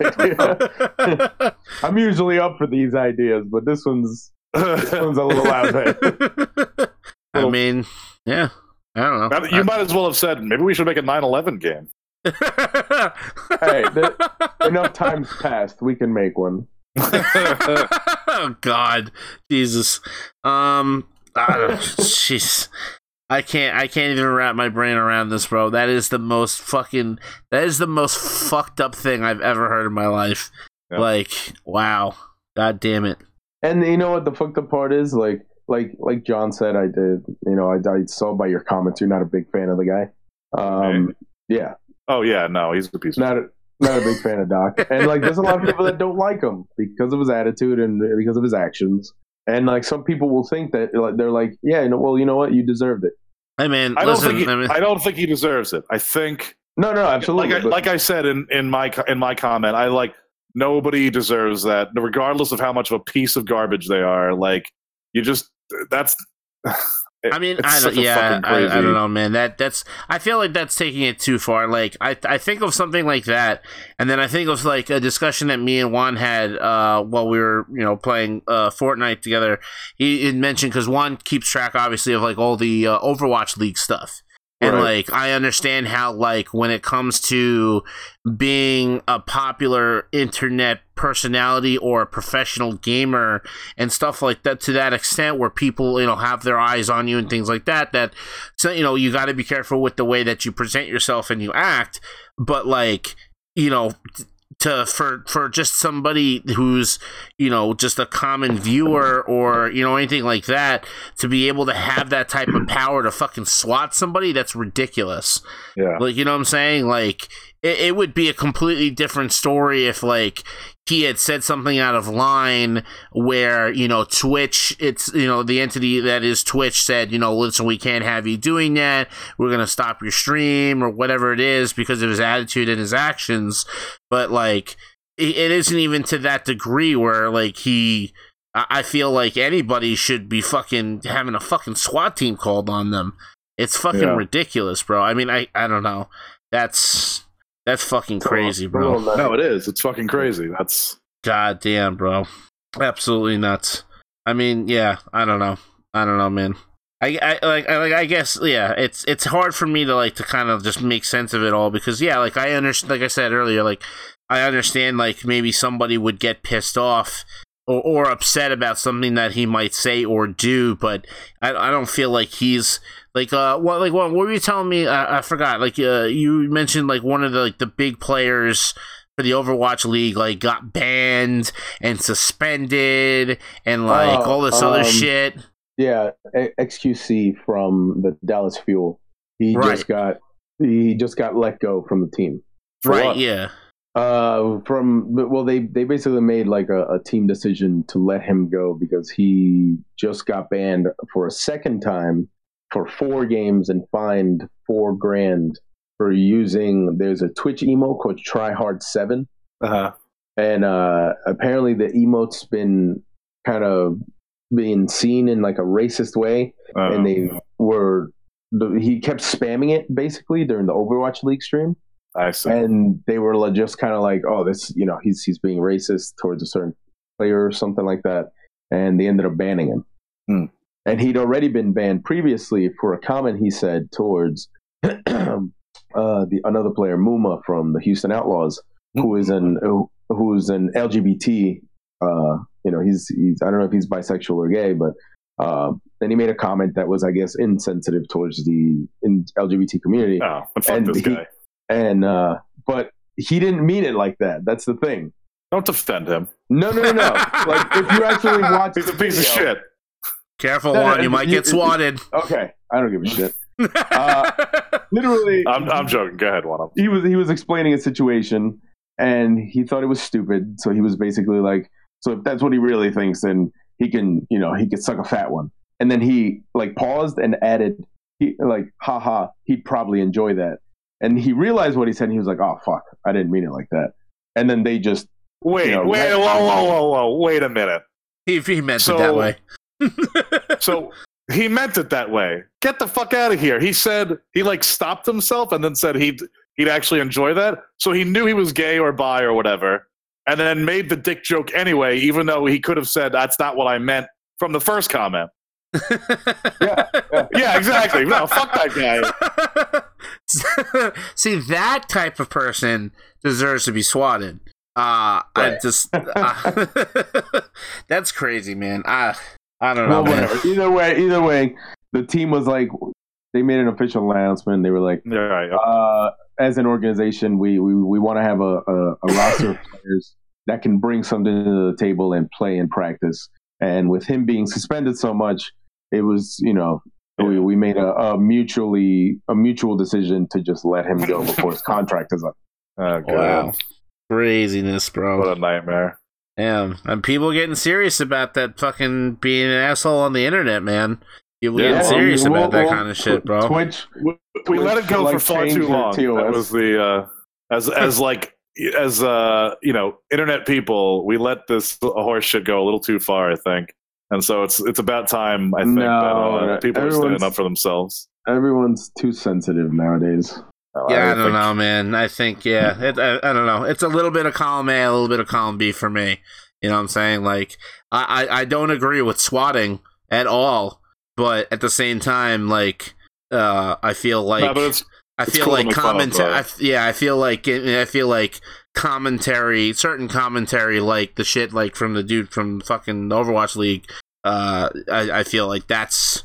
terrible idea. I'm usually up for these ideas, but this one's a little out there. I mean, yeah. I don't know. You might as well have said, maybe we should make a 9/11 game. Hey, enough time's passed. We can make one. Oh, God. Jesus. I don't know. Jeez. I can't even wrap my brain around this, bro. That is the most fucked up thing I've ever heard in my life. Yeah. Like, wow. God damn it. And you know what the fucked up part is? Like John said, I did. I saw by your comments you're not a big fan of the guy. Yeah. Oh yeah, no, he's a piece. Not a big fan of Doc. And like, there's a lot of people that don't like him because of his attitude and because of his actions. And like, some people will think that they're like, you know what, you deserved it. Hey man, I don't think he deserves it. I think no, absolutely. Like I said in my comment, I like nobody deserves that, regardless of how much of a piece of garbage they are. Like. You just that's. I mean, I don't know, man. That's. I feel like that's taking it too far. Like I think of something like that, and then I think of like a discussion that me and Juan had while we were playing Fortnite together. He mentioned because Juan keeps track, obviously, of like all the Overwatch League stuff. And, like, I understand how, like, when it comes to being a popular internet personality or a professional gamer and stuff like that, to that extent where people, have their eyes on you and things like that, so, you got to be careful with the way that you present yourself and you act. But, like, for just somebody who's just a common viewer or anything like that to be able to have that type of power to fucking swat somebody, that's ridiculous. Yeah, like what I'm saying, like it would be a completely different story if like he had said something out of line where Twitch, it's the entity that is Twitch, said listen, we can't have you doing that, we're gonna stop your stream or whatever it is because of his attitude and his actions. But like it isn't even to that degree where like I feel like anybody should be fucking having a fucking SWAT team called on them. It's fucking ridiculous, bro. I mean I don't know, that's That's fucking crazy, bro. No, it is. It's fucking crazy. That's goddamn, bro. Absolutely nuts. I mean, yeah. I don't know, man. I guess, yeah. It's hard for me to to kind of just make sense of it all because, yeah, I understand. Like I said earlier, I understand. Maybe somebody would get pissed off or upset about something that he might say or do, but I don't feel like he's what were you telling me? I forgot. You mentioned one of the big players for the Overwatch League got banned and suspended and all this other shit. Yeah, XQC from the Dallas Fuel. He just got let go from the team. Right. What? Yeah. They basically made a team decision to let him go because he just got banned for a second time for 4 games and fined $4,000 for using, there's a Twitch emote called TryHard7. Uh-huh. And apparently the emote's been kind of being seen in a racist way. Uh-huh. And he kept spamming it basically during the Overwatch League stream. I see. And they were just kind of oh, this, he's being racist towards a certain player or something like that, and they ended up banning him. Hmm. And he'd already been banned previously for a comment he said towards another player, Muma, from the Houston Outlaws, who's an LGBT. He's I don't know if he's bisexual or gay, but then he made a comment that was, I guess, insensitive towards the LGBT community. Oh, fuck this guy. And but he didn't mean it like that. That's the thing. Don't defend him. No. If you actually watch, he's a piece of shit. Careful, Juan. You might get swatted. Okay, I don't give a shit. Literally, I'm joking. Go ahead, Juan. He was explaining a situation, and he thought it was stupid. So he was basically so if that's what he really thinks, then he can, he could suck a fat one. And then he paused and added, haha, he'd probably enjoy that. And he realized what he said, and he was oh, fuck, I didn't mean it like that. And then they just... Wait, whoa, wait a minute. He meant it that way. So, he meant it that way. Get the fuck out of here. He said, he stopped himself and then said he'd actually enjoy that. So he knew he was gay or bi or whatever, and then made the dick joke anyway, even though he could have said, that's not what I meant from the first comment. yeah, exactly. No, fuck that guy. See, that type of person deserves to be swatted. Right. I just that's crazy, man. I don't know. Well, whatever. Either way, the team was they made an official announcement. They were as an organization, we want to have a roster of players that can bring something to the table and play and practice. And with him being suspended so much, it was we made a mutual decision to just let him go before his contract is up. Oh God. Wow. Craziness, bro! What a nightmare! Damn, and people getting serious about that fucking being an asshole on the internet, man. People getting serious about that kind of shit, bro. Twitch, we let it go for far too long. That was the internet people, we let this horse shit go a little too far, I think. And so it's about time, I think, that people are standing up for themselves. Everyone's too sensitive nowadays. I don't know, man. I think, I don't know. It's a little bit of column A, a little bit of column B for me. You know what I'm saying? I don't agree with swatting at all, but at the same time, I feel like... No, I feel like commentary. Yeah, I feel like commentary. Certain commentary, the shit, from the dude from fucking Overwatch League. I feel like that's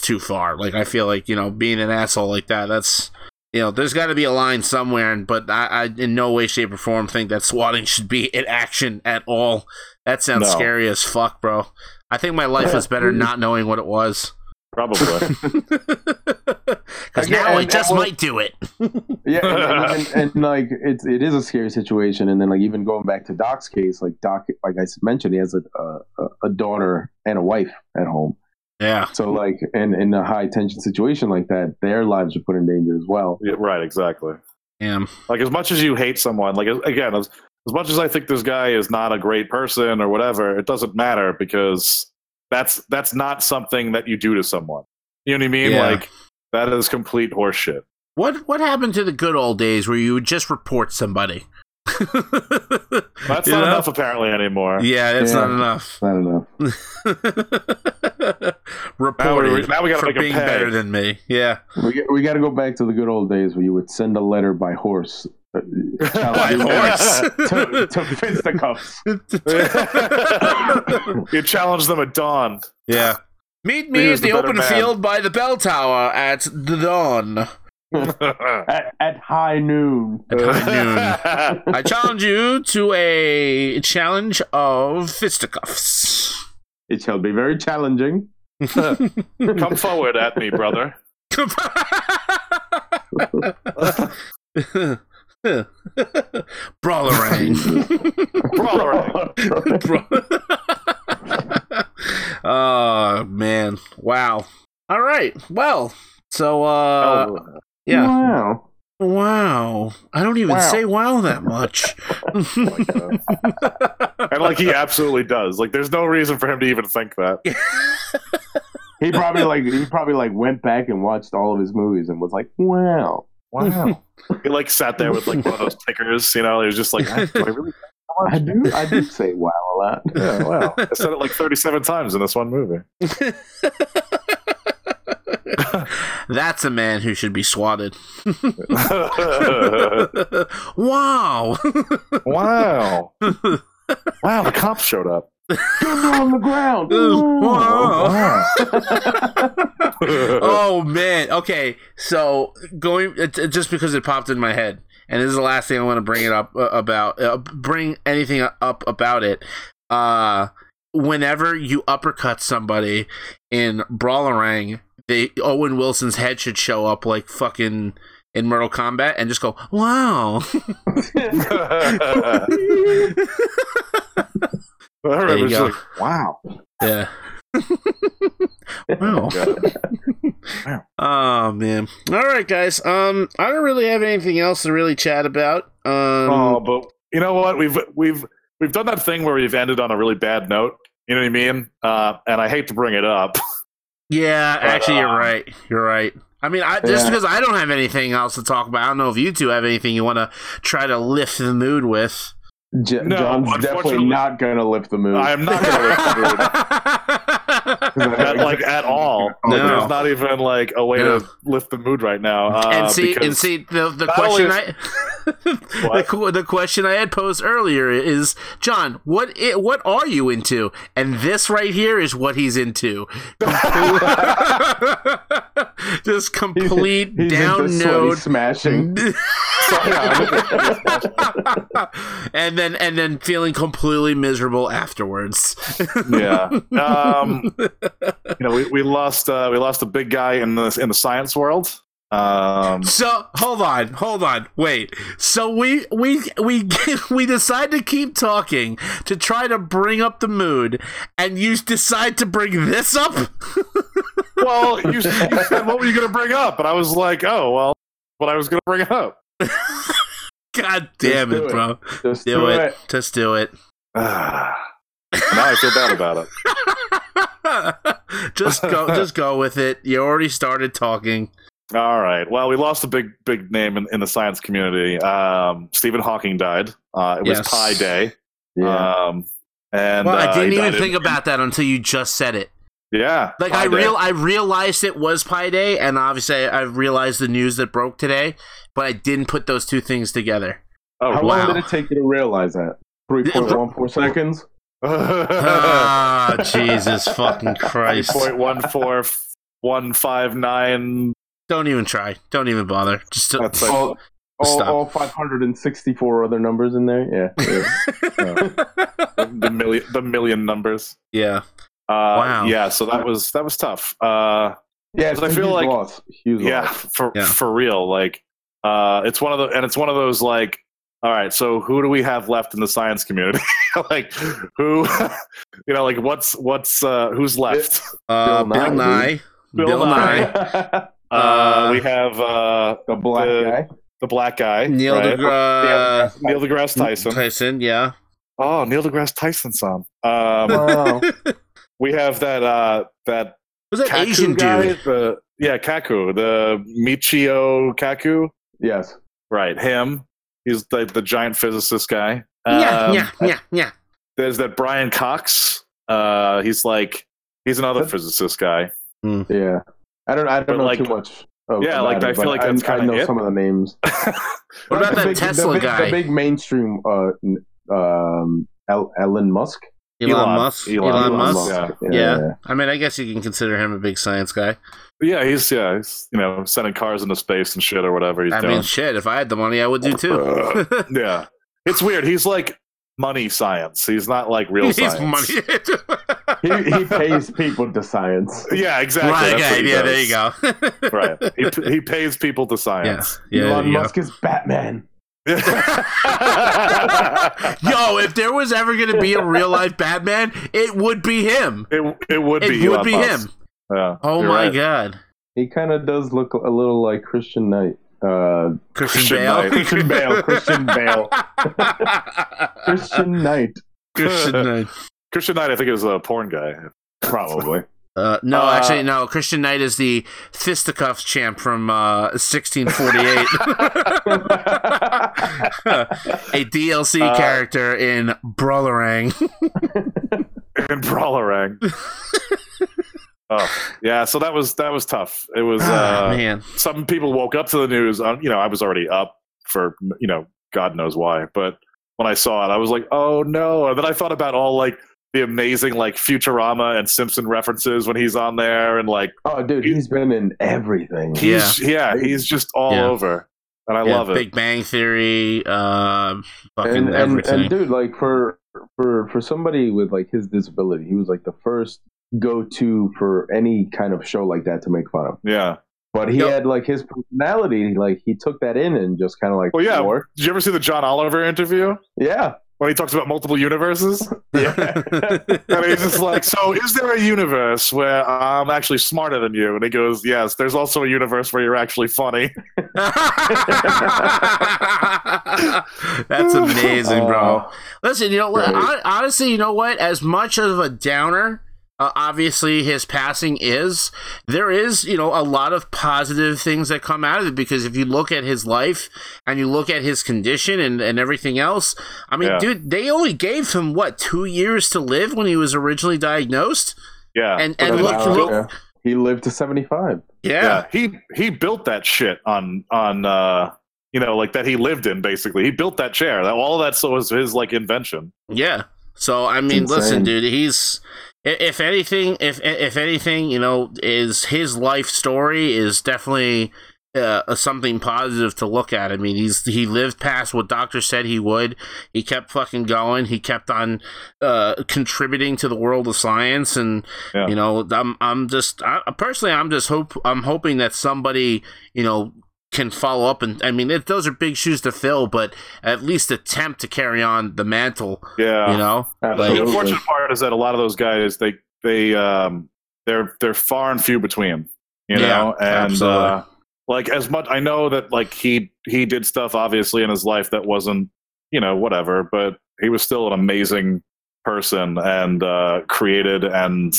too far. I feel like being an asshole like that. That's there's got to be a line somewhere. But I in no way, shape, or form think that swatting should be an action at all. That sounds scary as fuck, bro. I think my life was better not knowing what it was. Probably, because now I just might do it. Yeah, and it is a scary situation. And then even going back to Doc's case, Doc, I mentioned, he has a daughter and a wife at home. Yeah. So and in a high tension situation like that, their lives are put in danger as well. Yeah, right. Exactly. Yeah. As much as you hate someone, again, as much as I think this guy is not a great person or whatever, it doesn't matter because. That's not something that you do to someone. You know what I mean? Yeah. That is complete horseshit. What happened to the good old days where you would just report somebody? That's not enough apparently anymore. Yeah, it's not enough. Not enough. Reporting now we gotta for make being better than me. Yeah, we got to go back to the good old days where you would send a letter by horse. By horse to fisticuffs. You challenge them at dawn. Yeah, meet me at the open field by the bell tower at the dawn. At high noon. At high noon. I challenge you to a challenge of fisticuffs. It shall be very challenging. Come forward at me, brother. Brawlerang. Brawlerang. Oh, man. Wow. All right. Well, so, yeah. Wow. I don't even say wow that much. And, like, he absolutely does. Like, there's no reason for him to even think that. He probably went back and watched all of his movies and was like, wow. Wow. He, like, sat there with, like, one of those tickers, you know? He was just like, do I really I do. I do say wow a lot. Yeah, wow. I said it, like, 37 times in this one movie. That's a man who should be swatted. Wow. Wow. Wow, the cops showed up. Gun on the ground. Wow. Oh, man. Okay, so just because it popped in my head, and this is the last thing I want to bring it up about. Bring anything up about it. Whenever you uppercut somebody in Brawlerang, Owen Wilson's head should show up like fucking in Mortal Kombat and just go, wow. I remember just like, wow. Yeah. Wow. Wow. Oh, man. All right, guys. I don't really have anything else to really chat about. But you know what? We've done that thing where we've ended on a really bad note. You know what I mean? And I hate to bring it up. Yeah, actually, you're right. You're right. I mean, just because I don't have anything else to talk about, I don't know if you two have anything you want to try to lift the mood with. No, John's definitely not going to lift the mood. I am not going to lift the mood. At all. No. Like, there's not even, like, a way to lift the mood right now. And see, the question the question I had posed earlier is, John, what are you into? And this right here is what he's into. Just complete he's down node smashing. and then feeling completely miserable afterwards. Yeah. We lost a big guy in the science world. So hold on, wait. So we decide to keep talking to try to bring up the mood, and you decide to bring this up. Well, you said what were you going to bring up, and I was like, oh well, what I was going to bring up. God damn it, bro! Just do it. Just do it. Now I feel bad about it. Just go with it. You already started talking. All right. Well, we lost a big name in the science community. Stephen Hawking died. It was Pi Day. Yeah. I didn't even think about that until you just said it. Yeah. Like I realized it was Pi Day, and obviously I realized the news that broke today, but I didn't put those two things together. Oh, how long did it take you to realize that? 3.14 seconds. Oh, Jesus fucking Christ. 3.14159. Don't even try. Don't even bother. Just all 564 other numbers in there. Yeah. The million numbers. Yeah. Wow. Yeah. So that was tough. Yeah. I feel like loss. For real. Like it's one of those like, all right, so who do we have left in the science community? Like who? You know, like what's who's left? Bill Nye. We have the black guy, Neil Neil deGrasse Tyson. Oh, Neil deGrasse Tyson song. We have that Asian guy, dude. Yeah, Kaku, the Michio Kaku. Yes. Right, him. He's like the giant physicist guy. Yeah. There's that Brian Cox. He's another physicist guy. Yeah. I don't know too much. I feel like I know some of the names. What about that Tesla guy? The big mainstream Elon Musk? Elon Musk. Yeah. I mean, I guess you can consider him a big science guy. Yeah, he's sending cars into space and shit or whatever he's doing. I mean, shit, if I had the money, I would do too. Yeah. It's weird. He's like money science. He's not like real science. He's money. he pays people to science. Yeah, exactly. There you go. Right. He pays people to science. Yeah. Elon Musk is Batman. Yo, if there was ever going to be a real life Batman, it would be him. It would be him. Yeah, oh my God! He kind of does look a little like Christian Knight. Christian Bale. Christian Knight. Christian Knight, I think, is a porn guy. Probably. No, Christian Knight is the fisticuffs champ from 1648. A DLC character in Brawlerang. Oh yeah, so that was tough. It was man. Some people woke up to the news. I was already up for God knows why, but when I saw it, I was like, oh no! And then I thought about all like the amazing like Futurama and Simpson references when he's on there, and like, oh dude, he's been in everything. He's just all over, and I love it. Big Bang Theory, fucking everything. And dude, like for somebody with like his disability, he was like the first go-to for any kind of show like that to make fun of. Yeah. But he had like his personality, like he took that in and just kind of like... Well, yeah. More. Did you ever see the John Oliver interview? Yeah. When he talks about multiple universes? Yeah. And he's just like, so is there a universe where I'm actually smarter than you? And he goes, yes, there's also a universe where you're actually funny. That's amazing, bro. Listen, honestly, you know what? As much of a downer... obviously, his passing is. There is, a lot of positive things that come out of it, because if you look at his life and you look at his condition and everything else, I mean, dude, they only gave him, 2 years to live when he was originally diagnosed? Yeah. And look, he lived to 75. Yeah. He built that shit on that he lived in, basically. He built that chair. All that was his, invention. Yeah. So, I mean, listen, dude, he's... If anything, is his life story is definitely something positive to look at. I mean, he lived past what doctors said he would. He kept fucking going. He kept on contributing to the world of science. And I'm hoping that somebody can follow up, and I mean, those are big shoes to fill, but at least attempt to carry on the mantle. Yeah, The unfortunate part is that a lot of those guys they're far and few between. As much I know that he did stuff obviously in his life that wasn't whatever, but he was still an amazing person and created and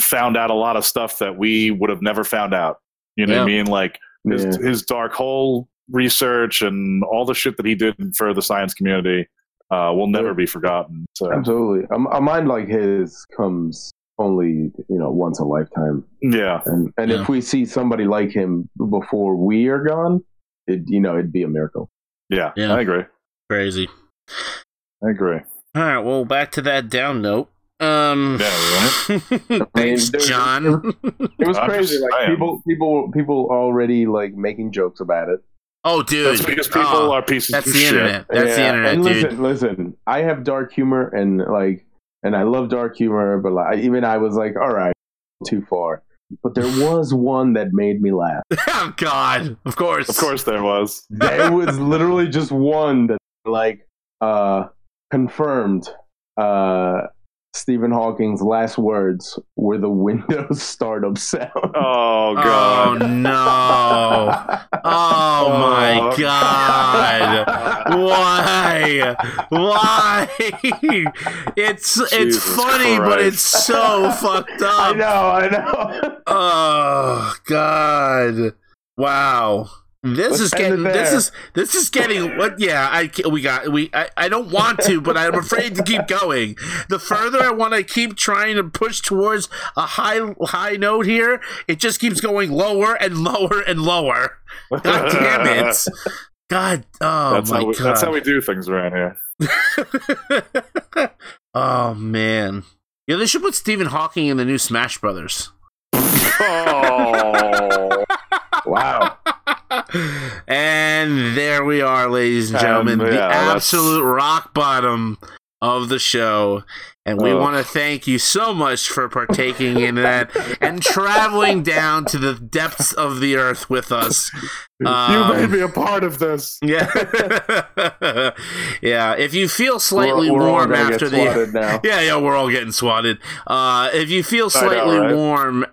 found out a lot of stuff that we would have never found out. What I mean? His dark hole research and all the shit that he did for the science community will never be forgotten. So. Absolutely. A mind like his comes only, once a lifetime. Yeah. And if we see somebody like him before we are gone, it'd be a miracle. Yeah, yeah. I agree. Crazy. I agree. All right. Well, back to that down note. Thanks, John. It was crazy. People already making jokes about it. Oh, dude! That's because people are pieces of shit. That's the internet. And dude. Listen. I have dark humor, and I love dark humor, but even I was like, all right, too far. But there was one that made me laugh. Oh God! Of course, there was. There was literally just one that confirmed. Stephen Hawking's last words were the Windows startup sound. Oh God! Oh no! Oh my God! Why? Why? It's funny, Christ. But it's so fucked up. I know. Oh God! Wow. This is getting what? Yeah, I don't want to, but I'm afraid to keep going. The further I want to keep trying to push towards a high note here, it just keeps going lower and lower and lower. God damn it! God, oh that's my how we, God! That's how we do things around here. Oh man, yeah, they should put Stephen Hawking in the new Smash Brothers. Oh wow. And there we are, ladies and gentlemen, the absolute rock bottom of the show. And we want to thank you so much for partaking in that and traveling down to the depths of the earth with us. You made me a part of this. Yeah. Yeah. If you feel slightly warm after the... Now. Yeah, we're all getting swatted. If you feel slightly warm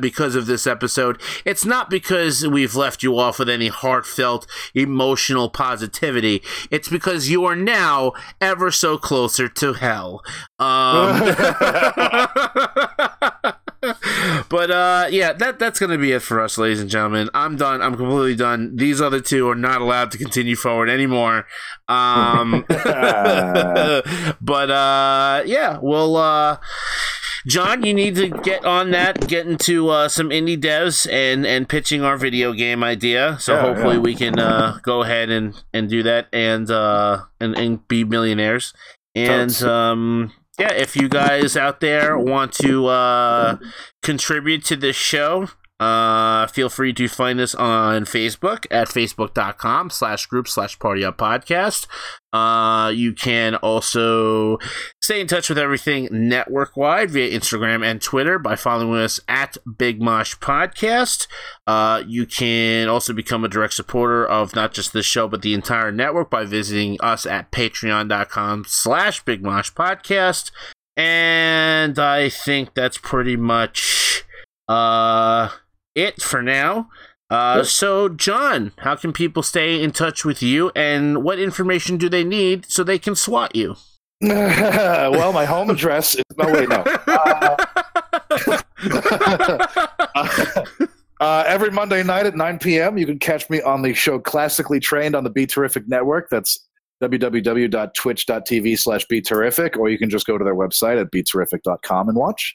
because of this episode, it's not because we've left you off with any heartfelt, emotional positivity. It's because you are now ever so closer to hell. But that's gonna be it for us, ladies and gentlemen. I'm completely done. These other two are not allowed to continue forward anymore. But we'll John, you need to get into some indie devs and pitching our video game idea. So hopefully we can go ahead and do that and be millionaires. And if you guys out there want to contribute to this show, feel free to find us on Facebook at facebook.com/group/partyuppodcast. You can also stay in touch with everything network-wide via Instagram and Twitter by following us at Bigmosh Podcast. You can also become a direct supporter of not just this show, but the entire network by visiting us at patreon.com/Bigmosh Podcast. And I think that's pretty much... it for now. So John, how can people stay in touch with you and what information do they need so they can swat you? Well, my home address is every Monday night at 9 p.m. you can catch me on the show Classically Trained on the Be Terrific Network. That's www.twitch.tv/beterrific, or you can just go to their website at beterrific.com and watch.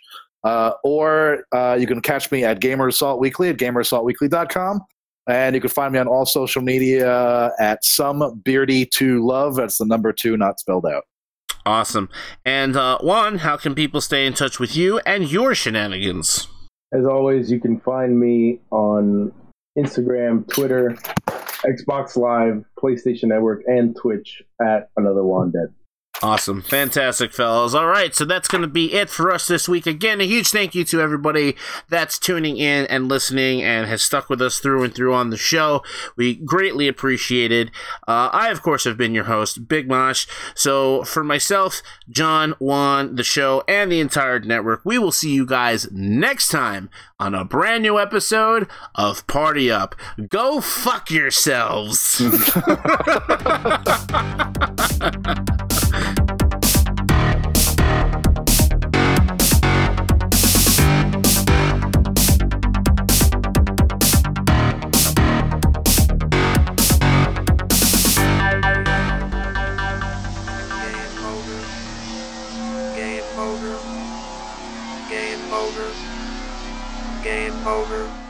Or you can catch me at Gamer Assault Weekly at gamerassaultweekly.com. And you can find me on all social media at somebeardy2love. That's the number 2, not spelled out. Awesome. And Juan, how can people stay in touch with you and your shenanigans? As always, you can find me on Instagram, Twitter, Xbox Live, PlayStation Network, and Twitch at Another Juan Dead. Awesome. Fantastic, fellas. All right, so that's going to be it for us this week. Again, a huge thank you to everybody that's tuning in and listening and has stuck with us through and through on the show. We greatly appreciate it. I, of course, have been your host, Bigmosh. So for myself, John, Juan, the show, and the entire network, we will see you guys next time on a brand new episode of Party Up. Go fuck yourselves. Over.